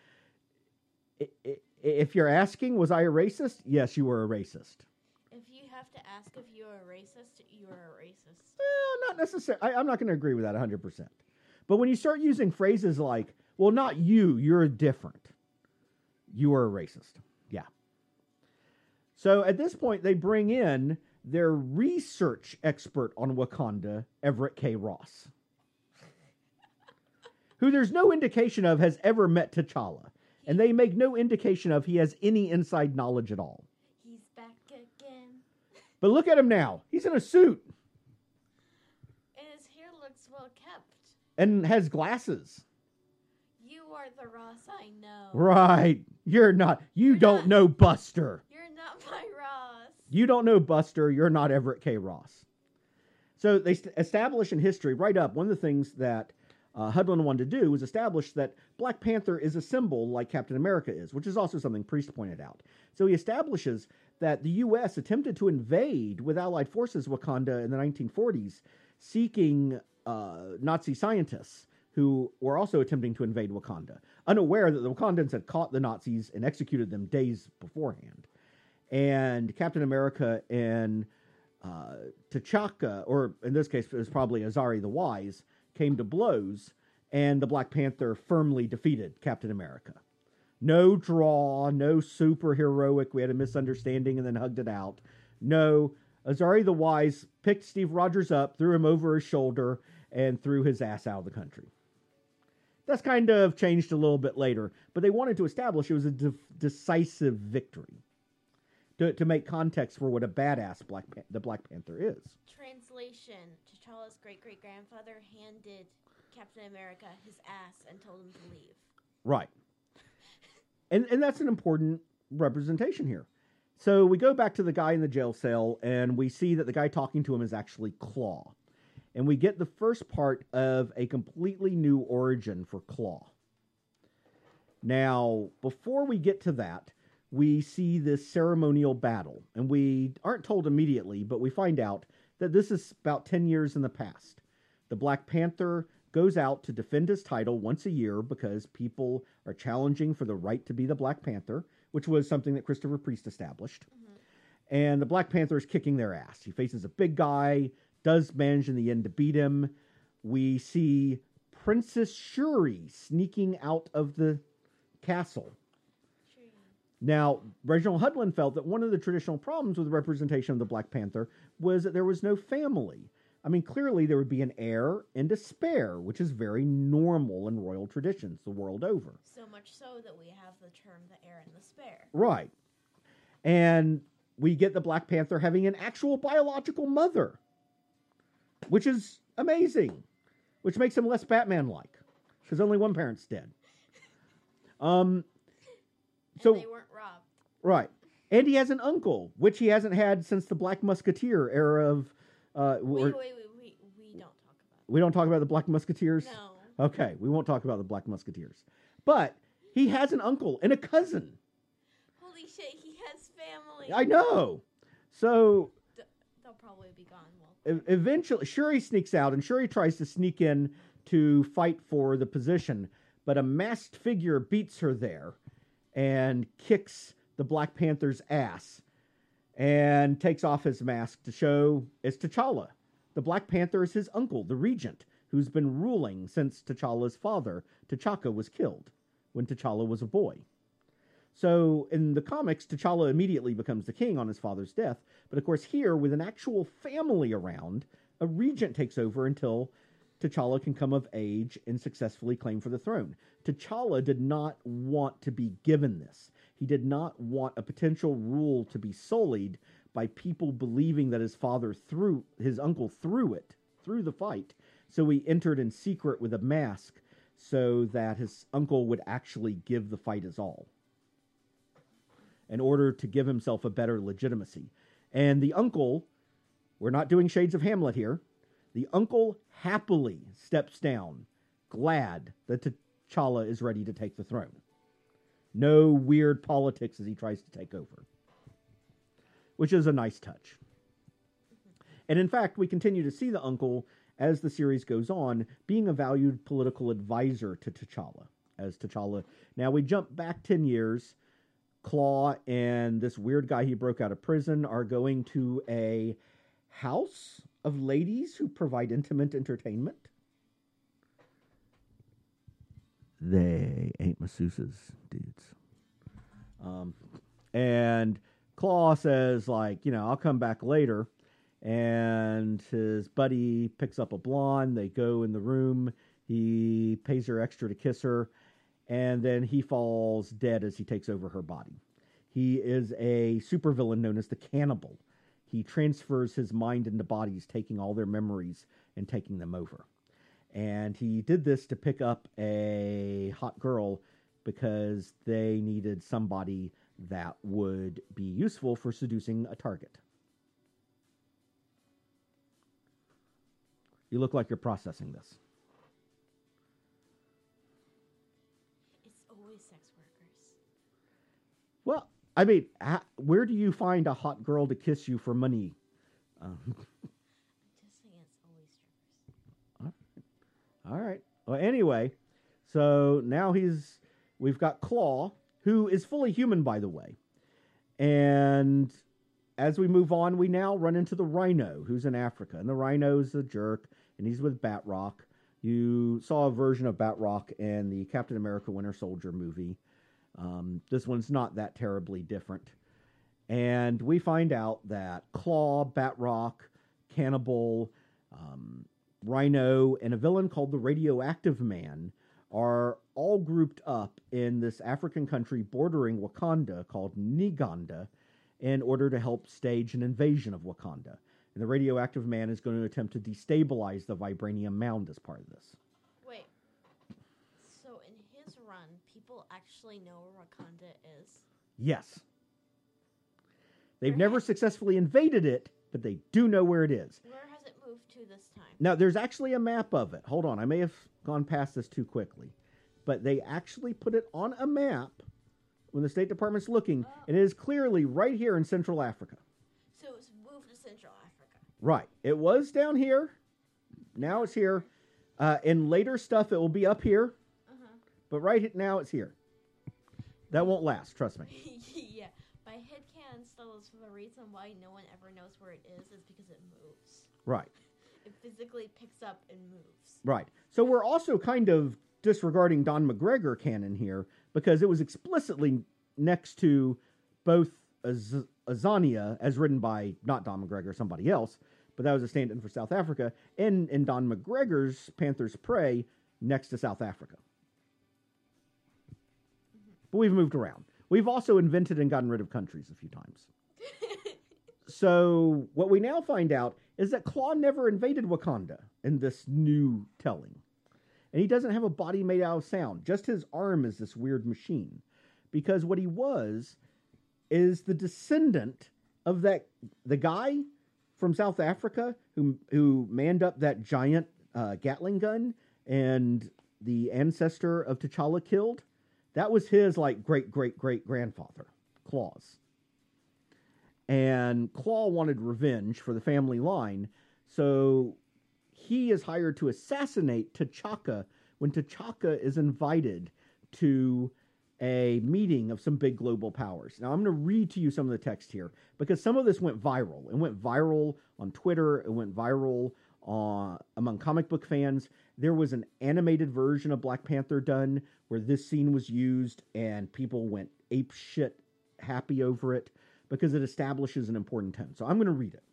If you're asking, was I a racist? Yes, you were a racist. If you have to ask if you are a racist, you are a racist. Well, not necessarily. I'm not going to agree with that one hundred percent. But when you start using phrases like, well, not you, you're different. You are a racist. Yeah. So at this point, they bring in their research expert on Wakanda, Everett K. Ross, who there's no indication of has ever met T'Challa. And they make no indication of he has any inside knowledge at all. He's back again. But look at him now. He's in a suit. And his hair looks well kept. And has glasses. The Ross I know. Right. You're not. You you're don't not, know Buster. You're not my Ross. You don't know Buster. You're not Everett K. Ross. So they st- establish in history, right up, one of the things that uh, Hudlin wanted to do was establish that Black Panther is a symbol like Captain America is, which is also something Priest pointed out. So he establishes that the U S attempted to invade with Allied forces Wakanda in the nineteen forties, seeking uh, Nazi scientists who were also attempting to invade Wakanda, unaware that the Wakandans had caught the Nazis and executed them days beforehand. And Captain America and uh, T'Chaka, or in this case, it was probably Azari the Wise, came to blows, and the Black Panther firmly defeated Captain America. No draw, no superheroic, we had a misunderstanding and then hugged it out. No, Azari the Wise picked Steve Rogers up, threw him over his shoulder, and threw his ass out of the country. That's kind of changed a little bit later, but they wanted to establish it was a de- decisive victory to, to make context for what a badass Black Pan- the Black Panther is. Translation: T'Challa's great-great-grandfather handed Captain America his ass and told him to leave. Right, and and that's an important representation here. So we go back to the guy in the jail cell, and we see that the guy talking to him is actually Klaw. And we get the first part of a completely new origin for Klaw. Now, before we get to that, we see this ceremonial battle. And we aren't told immediately, but we find out that this is about ten years in the past. The Black Panther goes out to defend his title once a year because people are challenging for the right to be the Black Panther, which was something that Christopher Priest established. Mm-hmm. And the Black Panther is kicking their ass. He faces a big guy, does manage in the end to beat him. We see Princess Shuri sneaking out of the castle. Sure. Now, Reginald Hudlin felt that one of the traditional problems with the representation of the Black Panther was that there was no family. I mean, clearly there would be an heir and a spare, which is very normal in royal traditions the world over. So much so that we have the term the heir and the spare. Right. And we get the Black Panther having an actual biological mother. which is amazing, which makes him less Batman-like, because only one parent's dead. Um, so and they weren't robbed. Right. And he has an uncle, which he hasn't had since the Black Musketeer era of... Uh, wait, wait, wait, wait, we don't talk about that. We don't talk about the Black Musketeers? No. Okay, we won't talk about the Black Musketeers. But he has an uncle and a cousin. Holy shit, he has family. I know. So... They'll probably be gone. Well. Eventually, Shuri sneaks out, and Shuri tries to sneak in to fight for the position, but a masked figure beats her there and kicks the Black Panther's ass and takes off his mask to show it's T'Challa. The Black Panther is his uncle, the regent, who's been ruling since T'Challa's father, T'Chaka, was killed when T'Challa was a boy. So in the comics, T'Challa immediately becomes the king on his father's death. But of course here, with an actual family around, a regent takes over until T'Challa can come of age and successfully claim for the throne. T'Challa did not want to be given this. He did not want a potential rule to be sullied by people believing that his father threw, his uncle threw it, through the fight. So he entered in secret with a mask so that his uncle would actually give the fight his all in order to give himself a better legitimacy. And the uncle, we're not doing Shades of Hamlet here, the uncle happily steps down, glad that T'Challa is ready to take the throne. No weird politics as he tries to take over, which is a nice touch. And in fact, we continue to see the uncle, as the series goes on, being a valued political advisor to T'Challa. As T'Challa, now we jump back ten years, Klaw and this weird guy he broke out of prison are going to a house of ladies who provide intimate entertainment. They ain't masseuses, dudes. Um, and Klaw says, like, you know, I'll come back later. And his buddy picks up a blonde. They go in the room. He pays her extra to kiss her. And then he falls dead as he takes over her body. He is a supervillain known as the Cannibal. He transfers his mind into bodies, taking all their memories and taking them over. And he did this to pick up a hot girl because they needed somebody that would be useful for seducing a target. You look like you're processing this. It's always sex workers. Well, I mean, where do you find a hot girl to kiss you for money? Um All right. Well, anyway, so now he's, we've got Klaw, who is fully human, by the way. And as we move on, we now run into the Rhino, who's in Africa. And the Rhino's a jerk, and he's with Batroc. You saw a version of Batroc in the Captain America Winter Soldier movie. Um, this one's not that terribly different. And we find out that Klaw, Batroc, Cannibal, um... Rhino, and a villain called the Radioactive Man are all grouped up in this African country bordering Wakanda called Niganda in order to help stage an invasion of Wakanda. And the Radioactive Man is going to attempt to destabilize the Vibranium Mound as part of this. Wait. So in his run, people actually know where Wakanda is? Yes. They've where never has... successfully invaded it, but they do know where it is. Where has it moved to this time? Now, there's actually a map of it. Hold on. I may have gone past this too quickly. But they actually put it on a map when the State Department's looking. Oh. And it is clearly right here in Central Africa. So it was moved to Central Africa. Right. It was down here. Now it's here. Uh, in later stuff, it will be up here. Uh-huh. But right now, it's here. That won't last. Trust me. Yeah. My headcanon still is for the reason why no one ever knows where it is. Is because it moves. Right. It physically picks up and moves. Right. So we're also kind of disregarding Don McGregor canon here because it was explicitly next to both Az- Azania, as written by not Don McGregor, somebody else, but that was a stand-in for South Africa, and in Don McGregor's Panther's Prey next to South Africa. Mm-hmm. But we've moved around. We've also invented and gotten rid of countries a few times. So what we now find out is that Klaw never invaded Wakanda in this new telling. And he doesn't have a body made out of sound. Just his arm is this weird machine. Because what he was is the descendant of that the guy from South Africa who who manned up that giant uh, Gatling gun and the ancestor of T'Challa killed. That was his like great great great grandfather, Klaw's. And Klaw wanted revenge for the family line, so he is hired to assassinate T'Chaka when T'Chaka is invited to a meeting of some big global powers. Now, I'm going to read to you some of the text here, because some of this went viral. It went viral on Twitter. It went viral uh, among comic book fans. There was an animated version of Black Panther done where this scene was used, and people went apeshit happy over it, because it establishes an important tone. So I'm going to read it.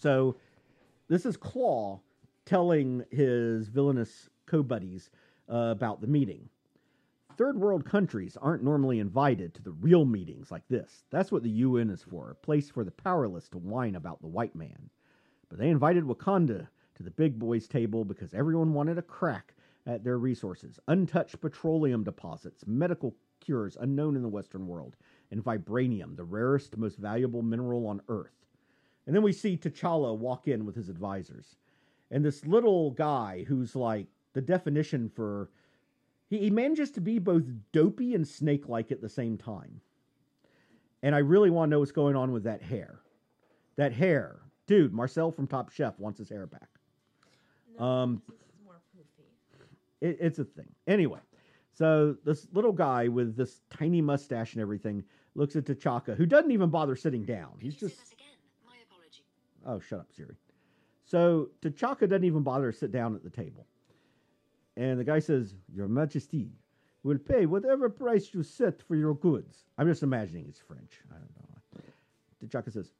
So this is Klaw telling his villainous co-buddies uh, about the meeting. Third world countries aren't normally invited to the real meetings like this. That's what the U N is for, a place for the powerless to whine about the white man. But they invited Wakanda to the big boys' table because everyone wanted a crack at their resources. Untouched petroleum deposits, medical cures unknown in the Western world, and vibranium, the rarest, most valuable mineral on Earth. And then we see T'Challa walk in with his advisors. And this little guy who's like the definition for... He, he manages to be both dopey and snake-like at the same time. And I really want to know what's going on with that hair. That hair. Dude, Marcel from Top Chef wants his hair back. No, um, this is more poofy. It, it's a thing. Anyway. So this little guy with this tiny mustache and everything looks at T'Chaka, who doesn't even bother sitting down. He's just... My apology. Oh, shut up, Siri. So T'Chaka doesn't even bother to sit down at the table. And the guy says, Your Majesty will pay whatever price you set for your goods. I'm just imagining it's French. I don't know. T'Chaka says,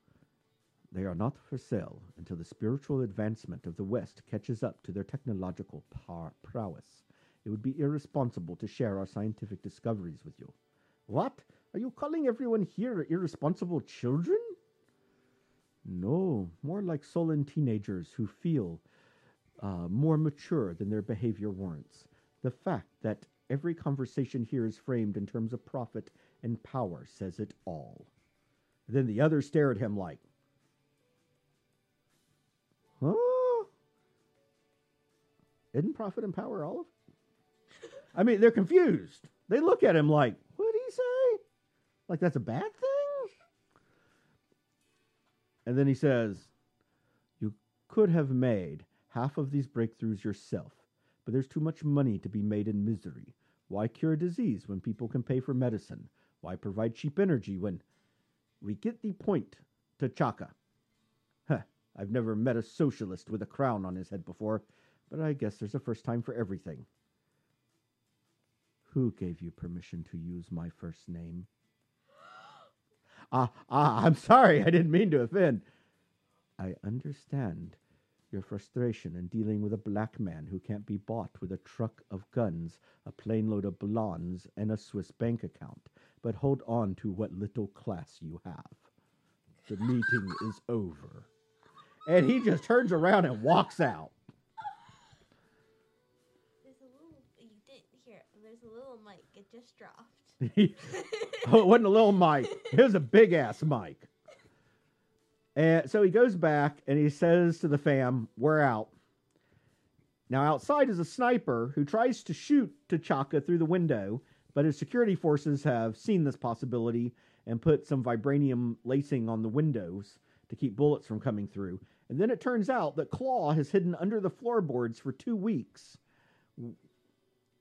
They are not for sale until the spiritual advancement of the West catches up to their technological par- prowess. It would be irresponsible to share our scientific discoveries with you. What? Are you calling everyone here irresponsible children? No, more like sullen teenagers who feel uh, more mature than their behavior warrants. The fact that every conversation here is framed in terms of profit and power says it all. And then the others stare at him like, Huh? Isn't profit and power all of it? I mean, they're confused. They look at him like, what did he say? Like, that's a bad thing? And then he says, You could have made half of these breakthroughs yourself, but there's too much money to be made in misery. Why cure a disease when people can pay for medicine? Why provide cheap energy when... We get the point, T'Chaka. Huh, I've never met a socialist with a crown on his head before, but I guess there's a first time for everything. Who gave you permission to use my first name? ah, ah, I'm sorry. I didn't mean to offend. I understand your frustration in dealing with a black man who can't be bought with a truck of guns, a plane load of blondes, and a Swiss bank account. But hold on to what little class you have. The meeting is over. And he just turns around and walks out. Mic, it just dropped. Oh, it wasn't a little mic. It was a big ass mic. And so he goes back and he says to the fam, We're out. Now outside is a sniper who tries to shoot T'Chaka through the window, but his security forces have seen this possibility and put some vibranium lacing on the windows to keep bullets from coming through. And then it turns out that Klaw has hidden under the floorboards for two weeks.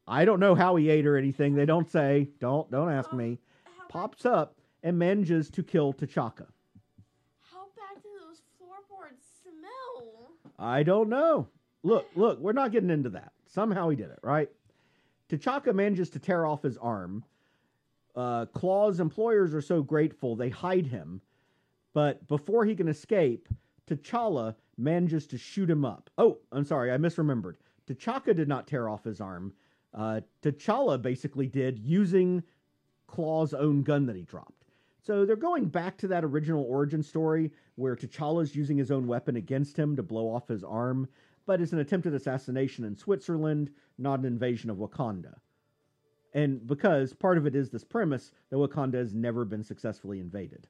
I don't know how he ate or anything. They don't say. Don't don't ask um, me. Pops up and manages to kill T'Chaka. How bad do those floorboards smell? I don't know. Look, look, we're not getting into that. Somehow he did it, right? T'Chaka manages to tear off his arm. Uh, Klaw's employers are so grateful they hide him. But before he can escape, T'Challa manages to shoot him up. Oh, I'm sorry. I misremembered. T'Chaka did not tear off his arm. Uh, T'Challa basically did using Klaw's own gun that he dropped. So they're going back to that original origin story where T'Challa's using his own weapon against him to blow off his arm, but it's an attempted assassination in Switzerland, not an invasion of Wakanda. And because part of it is this premise that Wakanda has never been successfully invaded,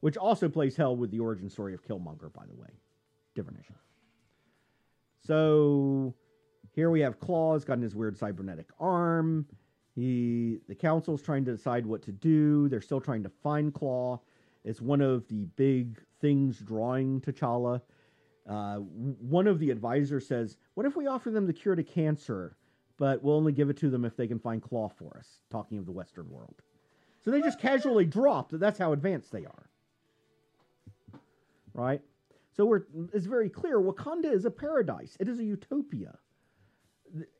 which also plays hell with the origin story of Killmonger, by the way. Different issue. So here we have Klaw's gotten his weird cybernetic arm. He, the council's trying to decide what to do. They're still trying to find Klaw. It's one of the big things drawing T'Challa. Uh, one of the advisors says, what if we offer them the cure to cancer, but we'll only give it to them if they can find Klaw for us, talking of the Western world. So they just casually drop that that's how advanced they are. Right? So we're, it's very clear, Wakanda is a paradise. It is a utopia.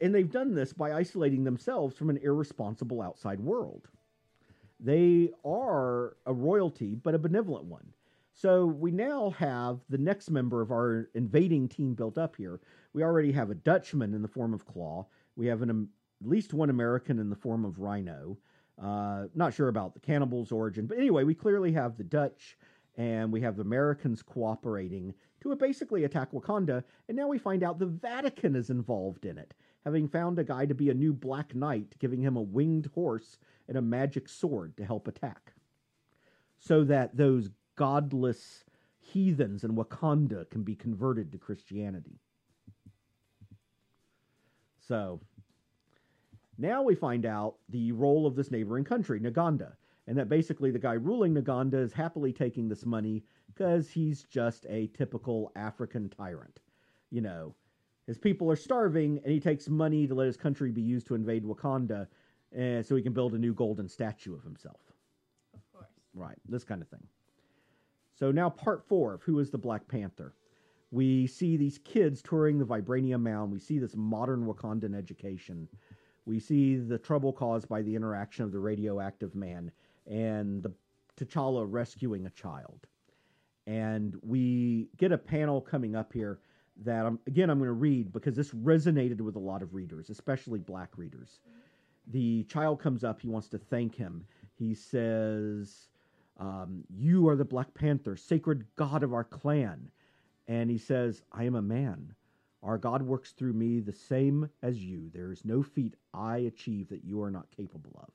And they've done this by isolating themselves from an irresponsible outside world. They are a royalty, but a benevolent one. So we now have the next member of our invading team built up here. We already have a Dutchman in the form of Klaw. We have an, um, at least one American in the form of Rhino. Uh, not sure about the Cannibal's origin. But anyway, we clearly have the Dutch, and we have the Americans cooperating to basically attack Wakanda. And now we find out the Vatican is involved in it, having found a guy to be a new Black Knight, giving him a winged horse and a magic sword to help attack. So that those godless heathens in Wakanda can be converted to Christianity. So now we find out the role of this neighboring country, Niganda, and that basically the guy ruling Niganda is happily taking this money because he's just a typical African tyrant. You know, his people are starving, and he takes money to let his country be used to invade Wakanda uh, so he can build a new golden statue of himself. Of course. Right, this kind of thing. So now part four of Who is the Black Panther? We see these kids touring the Vibranium Mound. We see this modern Wakandan education. We see the trouble caused by the interaction of the radioactive man and the T'Challa rescuing a child. And we get a panel coming up here that, I'm, again, I'm going to read because this resonated with a lot of readers, especially black readers. The child comes up. He wants to thank him. He says... Um, you are the Black Panther, sacred god of our clan. And he says, I am a man. Our God works through me the same as you. There is no feat I achieve that you are not capable of.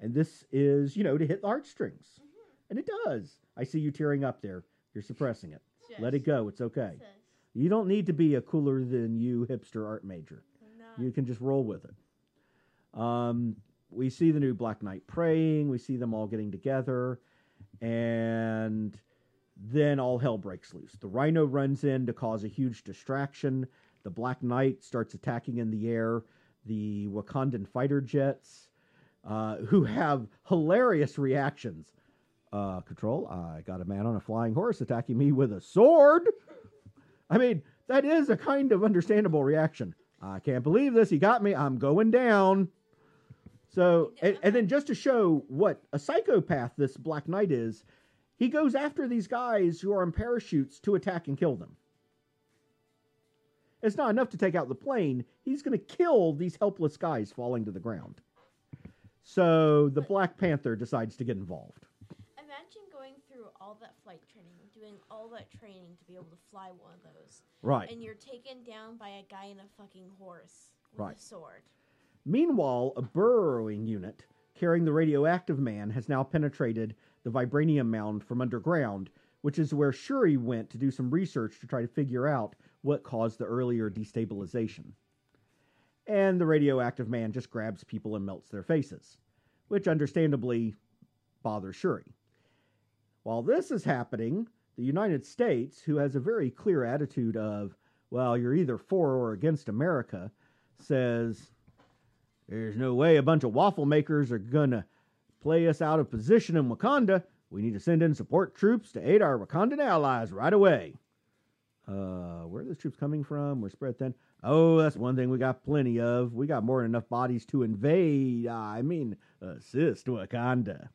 And this is, you know, to hit the heartstrings. Mm-hmm. And it does. I see you tearing up there. You're suppressing it. Yes. Let it go. It's okay. Yes. You don't need to be a cooler than you hipster art major. No. You can just roll with it. Um... We see the new Black Knight praying. We see them all getting together. And then all hell breaks loose. The Rhino runs in to cause a huge distraction. The Black Knight starts attacking in the air. The Wakandan fighter jets, uh, who have hilarious reactions. Uh, Control, I got a man on a flying horse attacking me with a sword. I mean, that is a kind of understandable reaction. I can't believe this. He got me. I'm going down. So, and, and then just to show what a psychopath this Black Knight is, he goes after these guys who are on parachutes to attack and kill them. It's not enough to take out the plane. He's going to kill these helpless guys falling to the ground. So the Black Panther decides to get involved. Imagine going through all that flight training, doing all that training to be able to fly one of those. Right. And you're taken down by a guy in a fucking horse with right. a sword. Meanwhile, a burrowing unit carrying the radioactive man has now penetrated the vibranium mound from underground, which is where Shuri went to do some research to try to figure out what caused the earlier destabilization. And the radioactive man just grabs people and melts their faces, which understandably bothers Shuri. While this is happening, the United States, who has a very clear attitude of, well, you're either for or against America, says... There's no way a bunch of waffle makers are going to play us out of position in Wakanda. We need to send in support troops to aid our Wakandan allies right away. Uh, where are those troops coming from? We're spread thin. Oh, that's one thing we got plenty of. We got more than enough bodies to invade. I mean, assist Wakanda.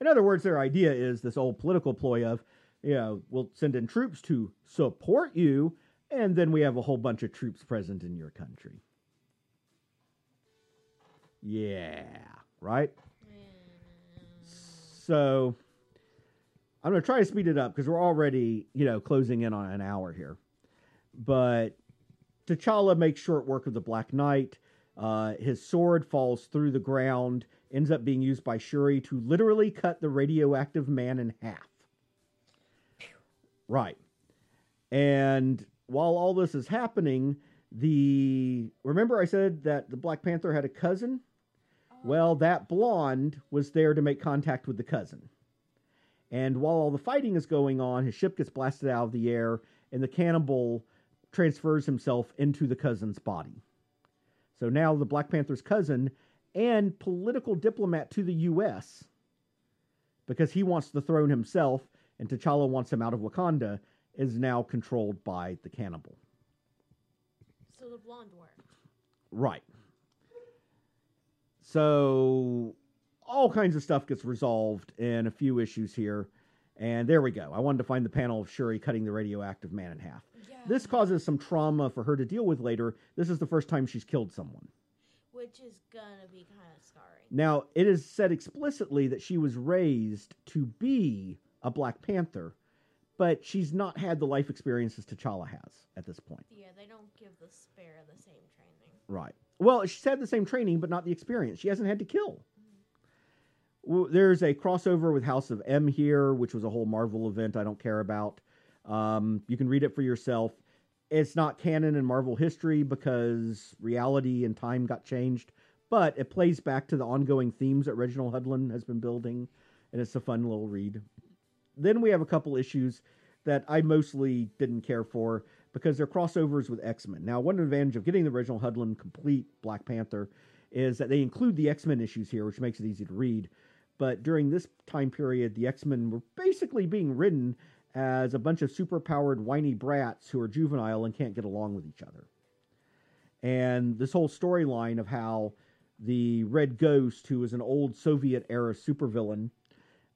In other words, their idea is this old political ploy of, you know, we'll send in troops to support you, and then we have a whole bunch of troops present in your country. Yeah, right? Mm. So I'm going to try to speed it up because we're already, you know, closing in on an hour here. But T'Challa makes short work of the Black Knight. Uh, his sword falls through the ground, ends up being used by Shuri to literally cut the radioactive man in half. Right. And while all this is happening, the... Remember I said that the Black Panther had a cousin? Well, that blonde was there to make contact with the cousin. And while all the fighting is going on, his ship gets blasted out of the air, and the cannibal transfers himself into the cousin's body. So now the Black Panther's cousin and political diplomat to the U S, because he wants the throne himself, and T'Challa wants him out of Wakanda, is now controlled by the cannibal. So the blonde worked. Right. So all kinds of stuff gets resolved in a few issues here. And there we go. I wanted to find the panel of Shuri cutting the radioactive man in half. Yeah. This causes some trauma for her to deal with later. This is the first time she's killed someone. Which is going to be kind of scarring. Now, it is said explicitly that she was raised to be a Black Panther, but she's not had the life experiences T'Challa has at this point. Yeah, they don't give the spare the same training. Right. Well, she's had the same training, but not the experience. She hasn't had to kill. Mm-hmm. There's a crossover with House of M here, which was a whole Marvel event I don't care about. Um, you can read it for yourself. It's not canon in Marvel history because reality and time got changed, but it plays back to the ongoing themes that Reginald Hudlin has been building, and it's a fun little read. Then we have a couple issues that I mostly didn't care for because they're crossovers with X-Men. Now, one advantage of getting the Reginald Hudlin complete Black Panther is that they include the X-Men issues here, which makes it easy to read. But during this time period, the X-Men were basically being written as a bunch of super-powered whiny brats who are juvenile and can't get along with each other. And this whole storyline of how the Red Ghost, who is an old Soviet-era supervillain,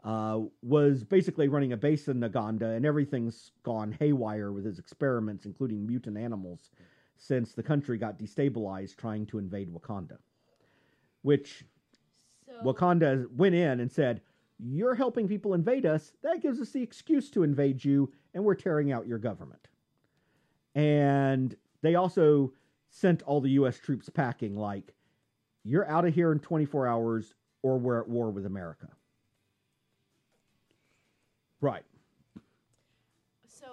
Uh, was basically running a base in Niganda, and everything's gone haywire with his experiments, including mutant animals, since the country got destabilized trying to invade Wakanda. Which so, Wakanda went in and said, "You're helping people invade us. That gives us the excuse to invade you, and we're tearing out your government." And they also sent all the U S troops packing, like, "You're out of here in twenty-four hours, or we're at war with America." Right. So,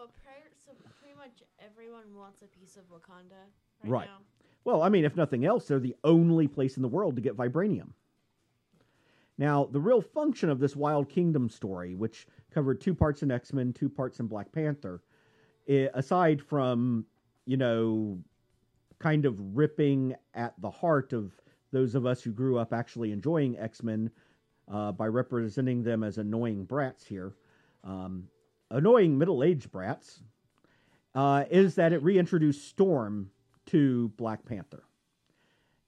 so pretty much everyone wants a piece of Wakanda right, right. now. Well, I mean, if nothing else, they're the only place in the world to get vibranium. Now, the real function of this Wild Kingdom story, which covered two parts in X-Men, two parts in Black Panther, aside from, you know, kind of ripping at the heart of those of us who grew up actually enjoying X-Men uh, by representing them as annoying brats here, Um, annoying middle-aged brats, uh, is that it reintroduced Storm to Black Panther.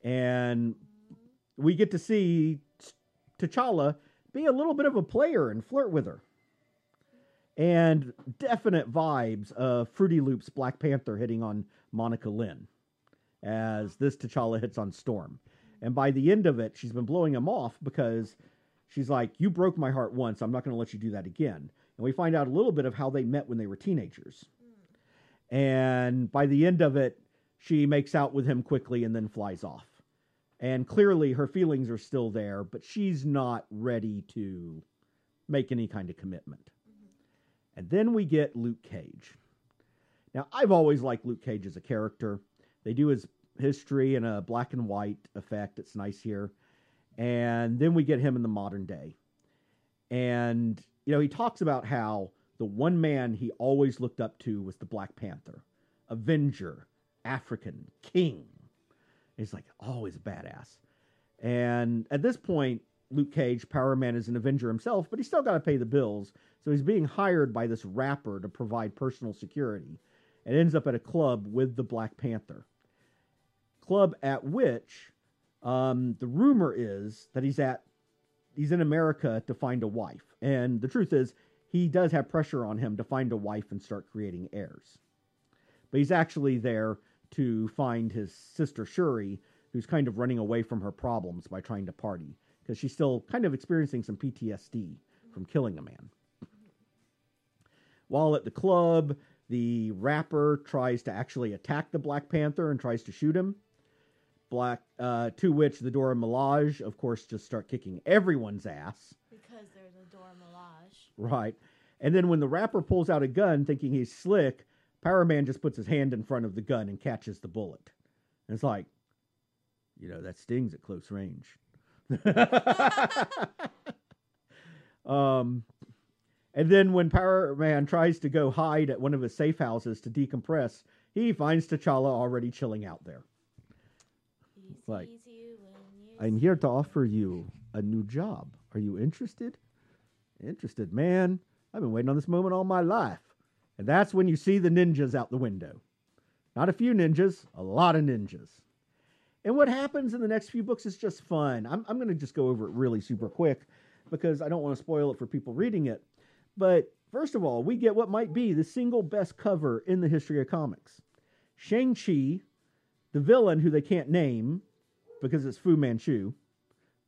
And we get to see T'Challa be a little bit of a player and flirt with her. And definite vibes of Fruity Loops Black Panther hitting on Monica Lynn as this T'Challa hits on Storm. And by the end of it, she's been blowing him off because she's like, "You broke my heart once, I'm not going to let you do that again." And we find out a little bit of how they met when they were teenagers. Mm. And by the end of it, she makes out with him quickly and then flies off. And clearly her feelings are still there, but she's not ready to make any kind of commitment. Mm-hmm. And then we get Luke Cage. Now, I've always liked Luke Cage as a character. They do his history in a black and white effect. It's nice here. And then we get him in the modern day. And you know, he talks about how the one man he always looked up to was the Black Panther. Avenger, African, king. And he's like, oh, he's a badass. And at this point, Luke Cage, Power Man, is an Avenger himself, but he's still got to pay the bills. So he's being hired by this rapper to provide personal security and ends up at a club with the Black Panther. Club at which um, the rumor is that he's at He's in America to find a wife. And the truth is, he does have pressure on him to find a wife and start creating heirs. But he's actually there to find his sister Shuri, who's kind of running away from her problems by trying to party, because she's still kind of experiencing some P T S D from killing a man. While at the club, the rapper tries to actually attack the Black Panther and tries to shoot him. Black, uh, to which the Dora Milaje, of course, just start kicking everyone's ass. Because they're the Dora Milaje. Right. And then when the rapper pulls out a gun thinking he's slick, Power Man just puts his hand in front of the gun and catches the bullet. And it's like, you know, that stings at close range. um, and then when Power Man tries to go hide at one of his safe houses to decompress, he finds T'Challa already chilling out there. Like, I'm here to offer you a new job. Are you interested? Interested, man. I've been waiting on this moment all my life. And that's when you see the ninjas out the window. Not a few ninjas, a lot of ninjas. And what happens in the next few books is just fun. I'm, I'm going to just go over it really super quick because I don't want to spoil it for people reading it. But first of all, we get what might be the single best cover in the history of comics. Shang-Chi, the villain who they can't name because it's Fu Manchu.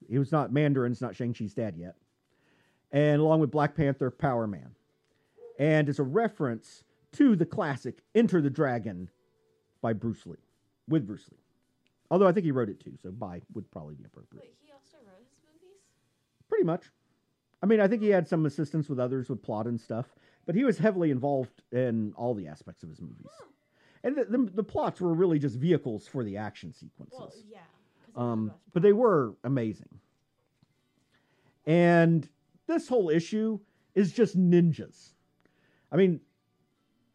He was not Mandarin's, not Shang-Chi's dad yet. And along with Black Panther, Power Man. And it's a reference to the classic Enter the Dragon by Bruce Lee, with Bruce Lee. Although I think he wrote it too, so by would probably be appropriate. Wait, he also wrote his movies? Pretty much. I mean, I think he had some assistance with others with plot and stuff, but he was heavily involved in all the aspects of his movies. Oh. And the, the, the plots were really just vehicles for the action sequences. Well, yeah. Um, but they were amazing. And this whole issue is just ninjas. I mean,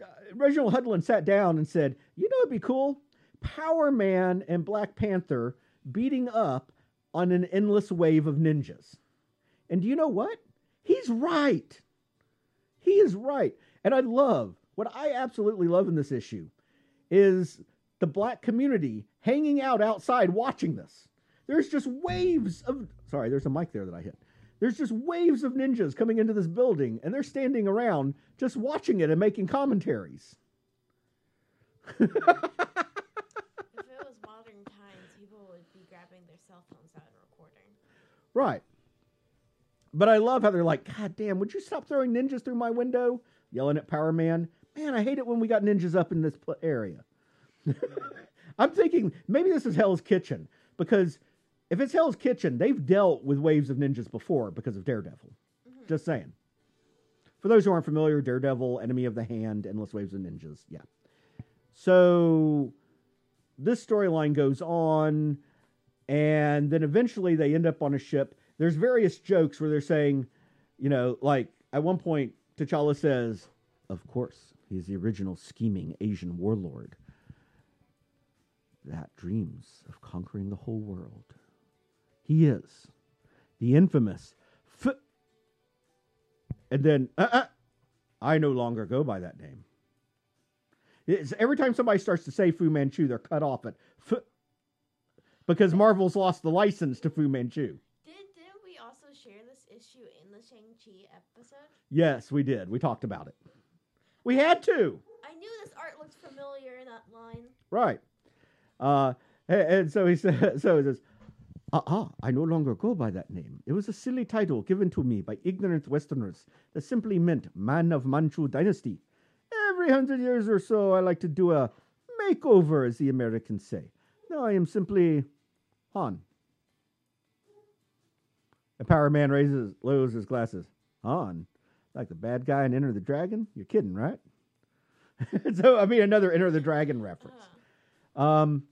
uh, Reginald Hudlin sat down and said, you know it'd be cool? Power Man and Black Panther beating up on an endless wave of ninjas. And do you know what? He's right. He is right. And I love, what I absolutely love in this issue is the black community hanging out outside watching this. There's just waves of... Sorry, there's a mic there that I hit. There's just waves of ninjas coming into this building, and they're standing around just watching it and making commentaries. If it was modern times, people would be grabbing their cell phones out and recording. Right. But I love how they're like, God damn, would you stop throwing ninjas through my window? Yelling at Power Man. Man, I hate it when we got ninjas up in this area. I'm thinking maybe this is Hell's Kitchen, because if it's Hell's Kitchen, they've dealt with waves of ninjas before because of Daredevil. Mm-hmm. Just saying. For those who aren't familiar, Daredevil, Enemy of the Hand, Endless Waves of Ninjas. Yeah. So this storyline goes on, and then eventually they end up on a ship. There's various jokes where they're saying, you know, like at one point T'Challa says, of course, he's the original scheming Asian warlord that dreams of conquering the whole world. He is the infamous F. And then, uh, uh, I no longer go by that name. It's every time somebody starts to say Fu Manchu, they're cut off at F, because Marvel's lost the license to Fu Manchu. Did, did we also share this issue in the Shang-Chi episode? Yes, we did. We talked about it. We had to. I knew this art looked familiar in that line. Right. Uh, and so he says, so he says, ah, uh-uh, I no longer go by that name. It was a silly title given to me by ignorant Westerners that simply meant man of Manchu dynasty. Every hundred years or so, I like to do a makeover, as the Americans say. No, I am simply Han. The Power Man raises, lowers his glasses. Han? Like the bad guy in Enter the Dragon? You're kidding, right? So, I mean, another Enter the Dragon reference. Uh. Um,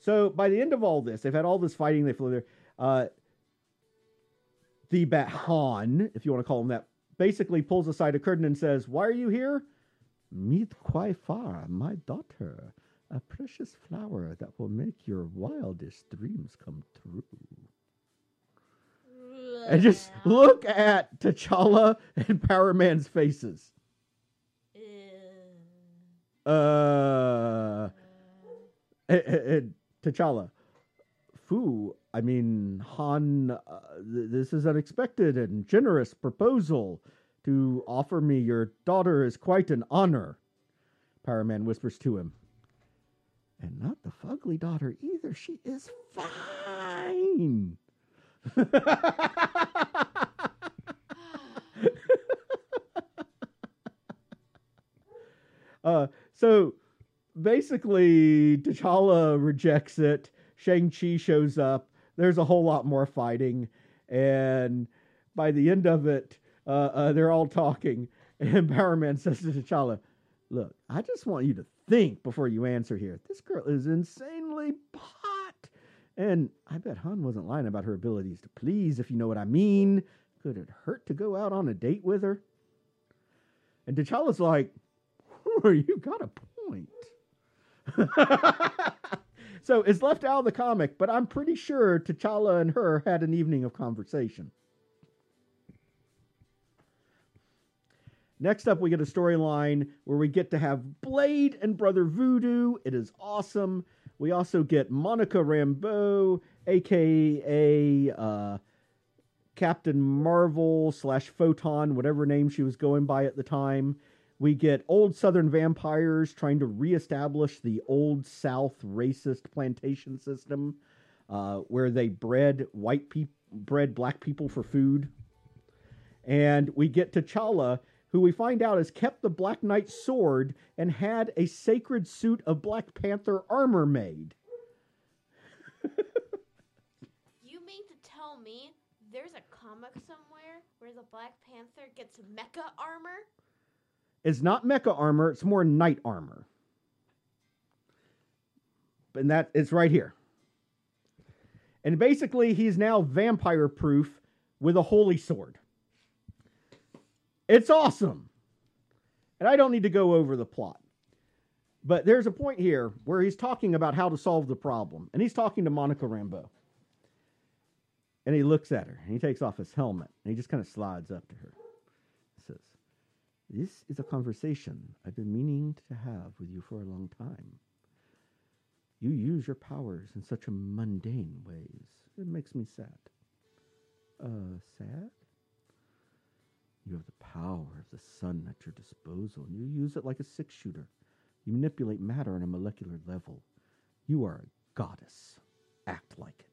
so by the end of all this, they've had all this fighting. They flew there, uh, the Bat Han, if you want to call him that, basically pulls aside a curtain and says, why are you here? Meet Kwai Far, my daughter, a precious flower that will make your wildest dreams come true. Yeah. And just look at T'Challa and Power Man's faces. Yeah. Uh... And T'Challa, Fu, I mean, Han, uh, th- this is unexpected and generous proposal to offer me your daughter is quite an honor. Power Man whispers to him, and not the fugly daughter either. She is fine. Uh, so basically, T'Challa rejects it. Shang-Chi shows up. There's a whole lot more fighting. And by the end of it, uh, uh, they're all talking. And Power Man says to T'Challa, look, I just want you to think before you answer here. This girl is insanely hot. And I bet Han wasn't lying about her abilities to please, if you know what I mean. Could it hurt to go out on a date with her? And T'Challa's like, you got a point. So it's left out of the comic, but I'm pretty sure T'Challa and her had an evening of conversation. Next up, we get a storyline where we get to have Blade and Brother Voodoo. It is awesome. We also get Monica Rambeau, a k a. Uh, Captain Marvel slash Photon, whatever name she was going by at the time. We get old Southern vampires trying to reestablish the old South racist plantation system uh, where they bred white pe- bred black people for food. And we get T'Challa, who we find out has kept the Black Knight's sword and had a sacred suit of Black Panther armor made. You mean to tell me there's a comic somewhere where the Black Panther gets mecha armor? It's not mecha armor. It's more knight armor. And that it's right here. And basically, he's now vampire-proof with a holy sword. It's awesome. And I don't need to go over the plot. But there's a point here where he's talking about how to solve the problem. And he's talking to Monica Rambeau. And he looks at her. And he takes off his helmet. And he just kind of slides up to her. He says, this is a conversation I've been meaning to have with you for a long time. You use your powers in such a mundane ways. It makes me sad. Uh, sad? You have the power of the sun at your disposal, and you use it like a six-shooter. You manipulate matter on a molecular level. You are a goddess. Act like it.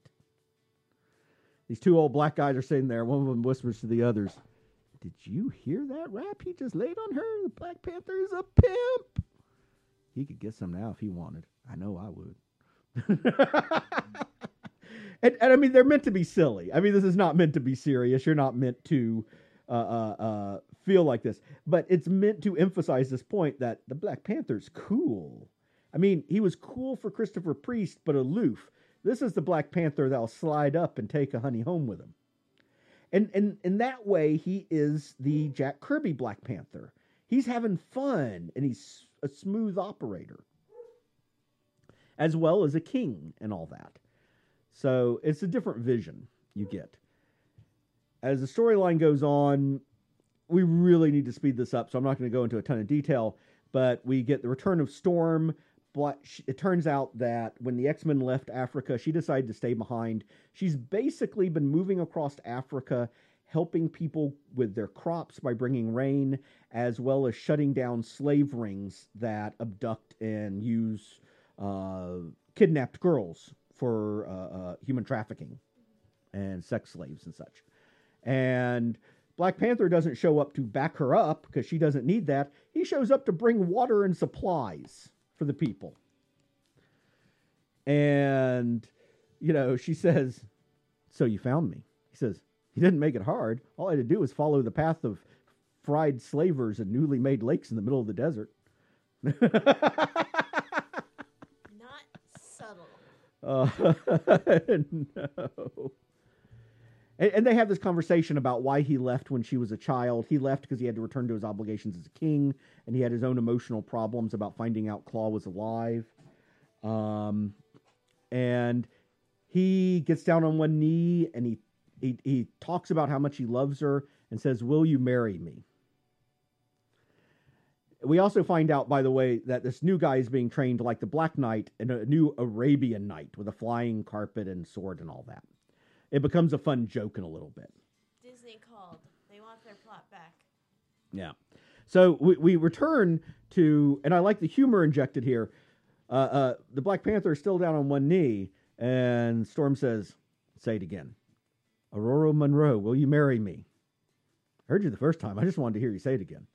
These two old black guys are sitting there. One of them whispers to the others, did you hear that rap he just laid on her? The Black Panther is a pimp. He could get some now if he wanted. I know I would. and, and I mean, they're meant to be silly. I mean, this is not meant to be serious. You're not meant to uh, uh, uh, feel like this. But it's meant to emphasize this point that the Black Panther's cool. I mean, he was cool for Christopher Priest, but aloof. This is the Black Panther that'll slide up and take a honey home with him. And and in that way, he is the Jack Kirby Black Panther. He's having fun, and he's a smooth operator, as well as a king and all that. So it's a different vision you get. As the storyline goes on, we really need to speed this up, so I'm not going to go into a ton of detail, but we get the return of Storm. But it turns out that when the X-Men left Africa, she decided to stay behind. She's basically been moving across Africa, helping people with their crops by bringing rain, as well as shutting down slave rings that abduct and use uh, kidnapped girls for uh, uh, human trafficking and sex slaves and such. And Black Panther doesn't show up to back her up because she doesn't need that. He shows up to bring water and supplies for the people. And, you know, she says, so you found me. He says, you didn't make it hard. All I had to do was follow the path of fried slavers and newly made lakes in the middle of the desert. Not subtle. Uh, no. And, and they have this conversation about why he left when she was a child. He left because he had to return to his obligations as a king, and he had his own emotional problems about finding out Klaw was alive. Um, and he gets down on one knee, and he, he he talks about how much he loves her and says, will you marry me? We also find out, by the way, that this new guy is being trained like the Black Knight and a new Arabian Knight with a flying carpet and sword and all that. It becomes a fun joke in a little bit. Disney called. They want their plot back. Yeah. So we, we return to, and I like the humor injected here. Uh, uh, the Black Panther is still down on one knee, and Storm says, say it again. Aurora Monroe, will you marry me? I heard you the first time. I just wanted to hear you say it again.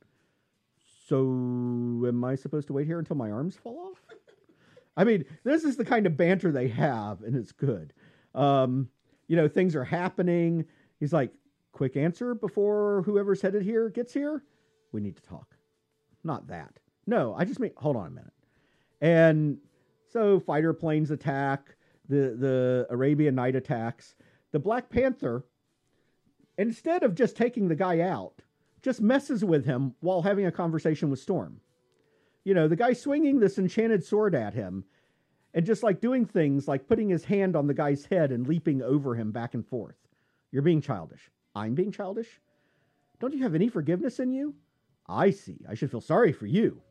so am I supposed to wait here until my arms fall off? I mean, this is the kind of banter they have, and it's good. Um, you know, things are happening. He's like, quick answer before whoever's headed here gets here. We need to talk. Not that. No, I just mean, hold on a minute. And so fighter planes attack. The, the Arabian Night attacks. The Black Panther, instead of just taking the guy out, just messes with him while having a conversation with Storm. You know, the guy swinging this enchanted sword at him and just like doing things like putting his hand on the guy's head and leaping over him back and forth. You're being childish. I'm being childish? Don't you have any forgiveness in you? I see. I should feel sorry for you.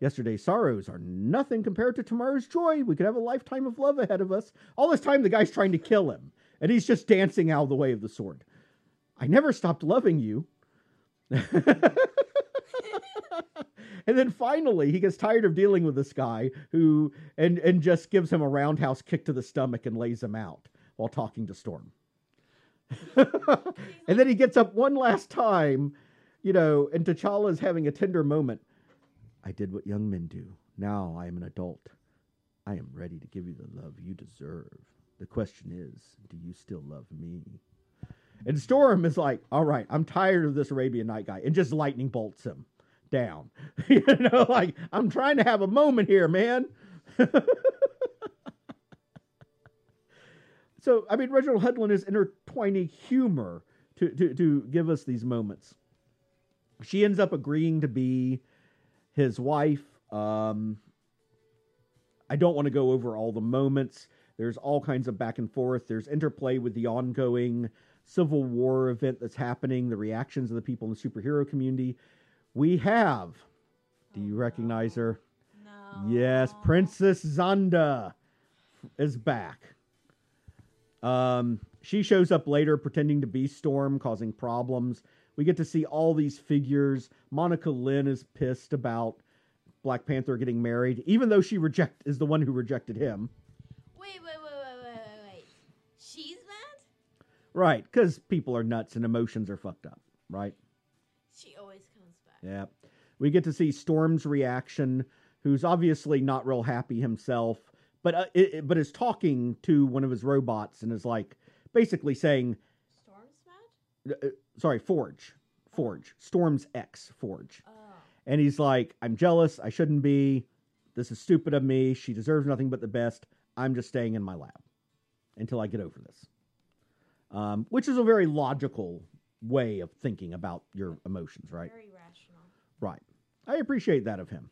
Yesterday's sorrows are nothing compared to tomorrow's joy. We could have a lifetime of love ahead of us. All this time, the guy's trying to kill him, and he's just dancing out of the way of the sword. I never stopped loving you. And then finally, he gets tired of dealing with this guy who and, and just gives him a roundhouse kick to the stomach and lays him out while talking to Storm. And then he gets up one last time, you know, and T'Challa's having a tender moment. I did what young men do. Now I am an adult. I am ready to give you the love you deserve. The question is, do you still love me? And Storm is like, all right, I'm tired of this Arabian Night guy. And just lightning bolts him down. You know, like, I'm trying to have a moment here, man. So, I mean, Reginald Hudlin is intertwining humor to, to, to give us these moments. She ends up agreeing to be his wife. Um, I don't want to go over all the moments. There's all kinds of back and forth. There's interplay with the ongoing Civil War event that's happening, the reactions of the people in the superhero community. We have, do you oh, recognize no. her? No. Yes, Princess Zonda is back. Um, she shows up later pretending to be Storm, causing problems. We get to see all these figures. Monica Lynn is pissed about Black Panther getting married, even though she reject is the one who rejected him. Wait, wait, wait, wait, wait, wait, wait. She's mad? Right, because people are nuts and emotions are fucked up, right? She always comes back. Yeah. We get to see Storm's reaction, who's obviously not real happy himself, but uh, it, it, but is talking to one of his robots and is like basically saying... Storm's mad? Uh, Sorry, Forge. Forge. Storm's ex, Forge. Oh. And he's like, I'm jealous. I shouldn't be. This is stupid of me. She deserves nothing but the best. I'm just staying in my lab until I get over this. Um, which is a very logical way of thinking about your emotions, right? Very rational. Right. I appreciate that of him.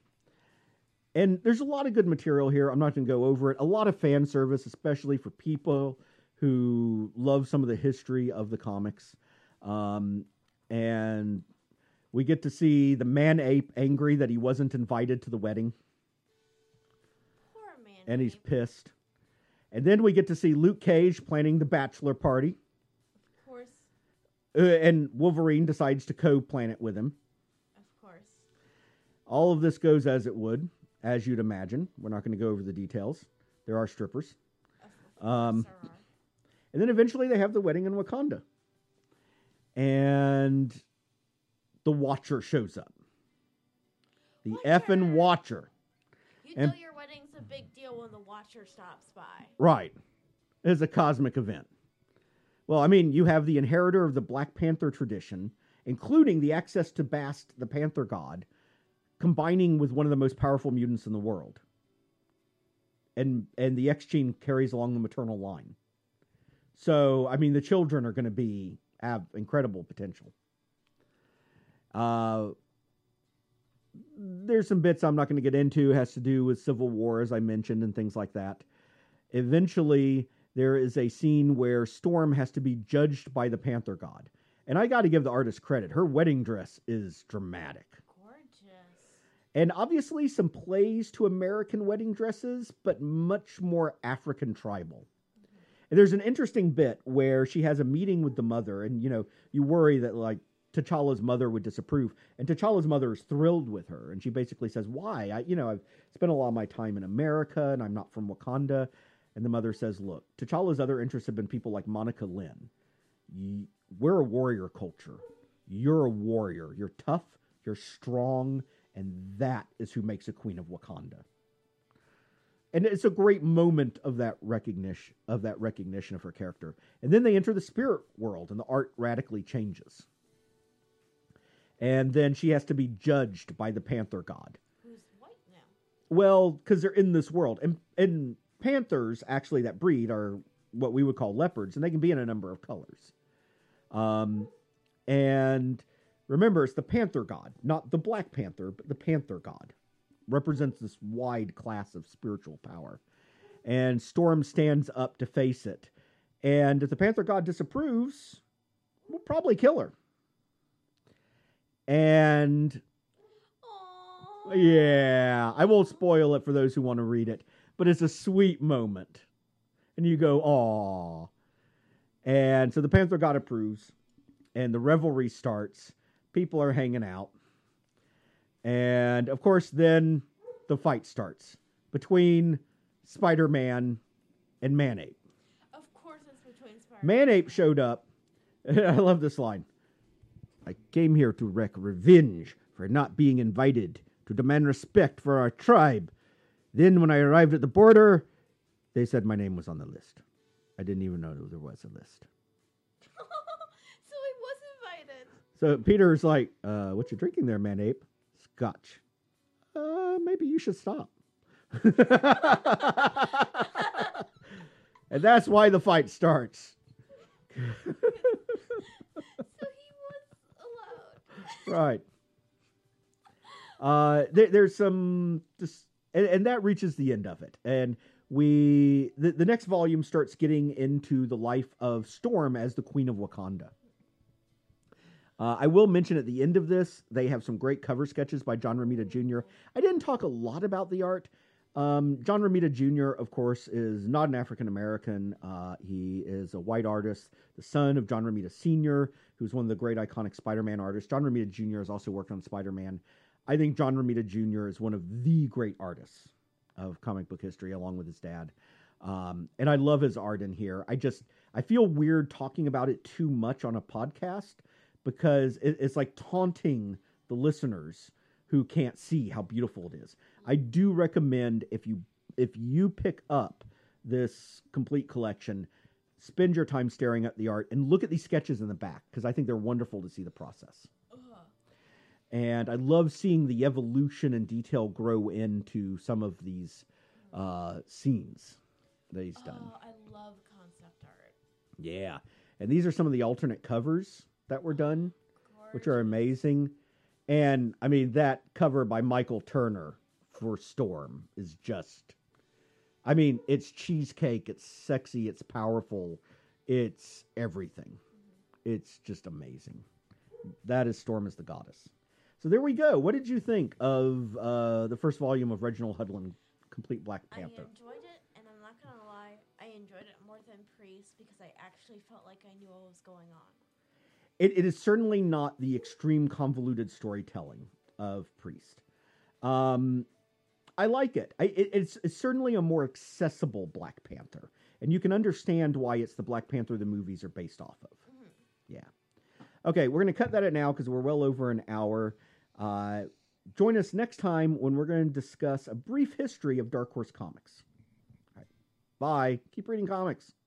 And there's a lot of good material here. I'm not going to go over it. A lot of fan service, especially for people who love some of the history of the comics. Um, and we get to see the man-ape angry that he wasn't invited to the wedding. Poor man. And he's pissed. And then we get to see Luke Cage planning the bachelor party. Of course. Uh, and Wolverine decides to co-plan it with him. Of course. All of this goes as it would, as you'd imagine. We're not going to go over the details. There are strippers. Um, Sorry. And then eventually they have the wedding in Wakanda. And the Watcher shows up. The Watcher. Effing Watcher. You and, know your wedding's a big deal when the Watcher stops by. Right. It's a cosmic event. Well, I mean, you have the inheritor of the Black Panther tradition, including the access to Bast, the Panther God, combining with one of the most powerful mutants in the world. And, and the X gene carries along the maternal line. So, I mean, the children are going to be... have incredible potential. Uh, there's some bits I'm not going to get into. It has to do with Civil War, as I mentioned, and things like that. Eventually, there is a scene where Storm has to be judged by the Panther God. And I got to give the artist credit. Her wedding dress is dramatic. Gorgeous. And obviously some plays to American wedding dresses, but much more African tribal. And there's an interesting bit where she has a meeting with the mother, and, you know, you worry that, like, T'Challa's mother would disapprove. And T'Challa's mother is thrilled with her, and she basically says, why? I, you know, I've spent a lot of my time in America, and I'm not from Wakanda. And the mother says, look, T'Challa's other interests have been people like Monica Lynn. We're a warrior culture. You're a warrior. You're tough. You're strong, and that is who makes a queen of Wakanda. And it's a great moment of that recognition of that recognition of her character. And then they enter the spirit world, and the art radically changes. And then she has to be judged by the Panther God. Who's white now? Well, because they're in this world. And, and panthers, actually, that breed are what we would call leopards, and they can be in a number of colors. Um, and remember, it's the Panther God, not the Black Panther, but the Panther God. Represents this wide class of spiritual power. And Storm stands up to face it. And if the Panther God disapproves, we'll probably kill her. And aww. Yeah, I won't spoil it for those who want to read it, but it's a sweet moment. And you go, aw. And so the Panther God approves, and the revelry starts. People are hanging out. And, of course, then the fight starts between Spider-Man and Man-Ape. Of course it's between Spider-Man. Man-Ape showed up. I love this line. I came here to wreak revenge for not being invited, to demand respect for our tribe. Then when I arrived at the border, they said my name was on the list. I didn't even know there was a list. So he was invited. So Peter's like, uh, what you drinking there, Man-Ape? Scotch. Uh, maybe you should stop. And that's why the fight starts. So he was allowed. Right. Uh, there, there's some, just, and, and that reaches the end of it. And we, the, the next volume starts getting into the life of Storm as the Queen of Wakanda. Uh, I will mention at the end of this, they have some great cover sketches by John Romita Junior I didn't talk a lot about the art. Um, John Romita Junior, of course, is not an African-American. Uh, he is a white artist, the son of John Romita Senior, who's one of the great iconic Spider-Man artists. John Romita Junior has also worked on Spider-Man. I think John Romita Junior is one of the great artists of comic book history, along with his dad. Um, and I love his art in here. I just, I feel weird talking about it too much on a podcast, because it's like taunting the listeners who can't see how beautiful it is. I do recommend if you if you pick up this complete collection, spend your time staring at the art and look at these sketches in the back, because I think they're wonderful to see the process. Uh-huh. And I love seeing the evolution and detail grow into some of these uh, scenes that he's done. Oh, I love concept art. Yeah. And these are some of the alternate covers that were done, which are amazing. And I mean, that cover by Michael Turner for Storm is just, I mean, it's cheesecake, it's sexy, it's powerful, it's everything. It's just amazing. That is Storm as the Goddess. So there we go. What did you think of uh, the first volume of Reginald Hudlin, Complete Black Panther? I enjoyed it, and I'm not going to lie, I enjoyed it more than Priest because I actually felt like I knew what was going on. It, it is certainly not the extreme convoluted storytelling of Priest. Um, I like it. I, it it's, it's certainly a more accessible Black Panther. And you can understand why it's the Black Panther the movies are based off of. Mm-hmm. Yeah. Okay, we're going to cut that out now because we're well over an hour. Uh, join us next time when we're going to discuss a brief history of Dark Horse Comics. All right. Bye. Keep reading comics.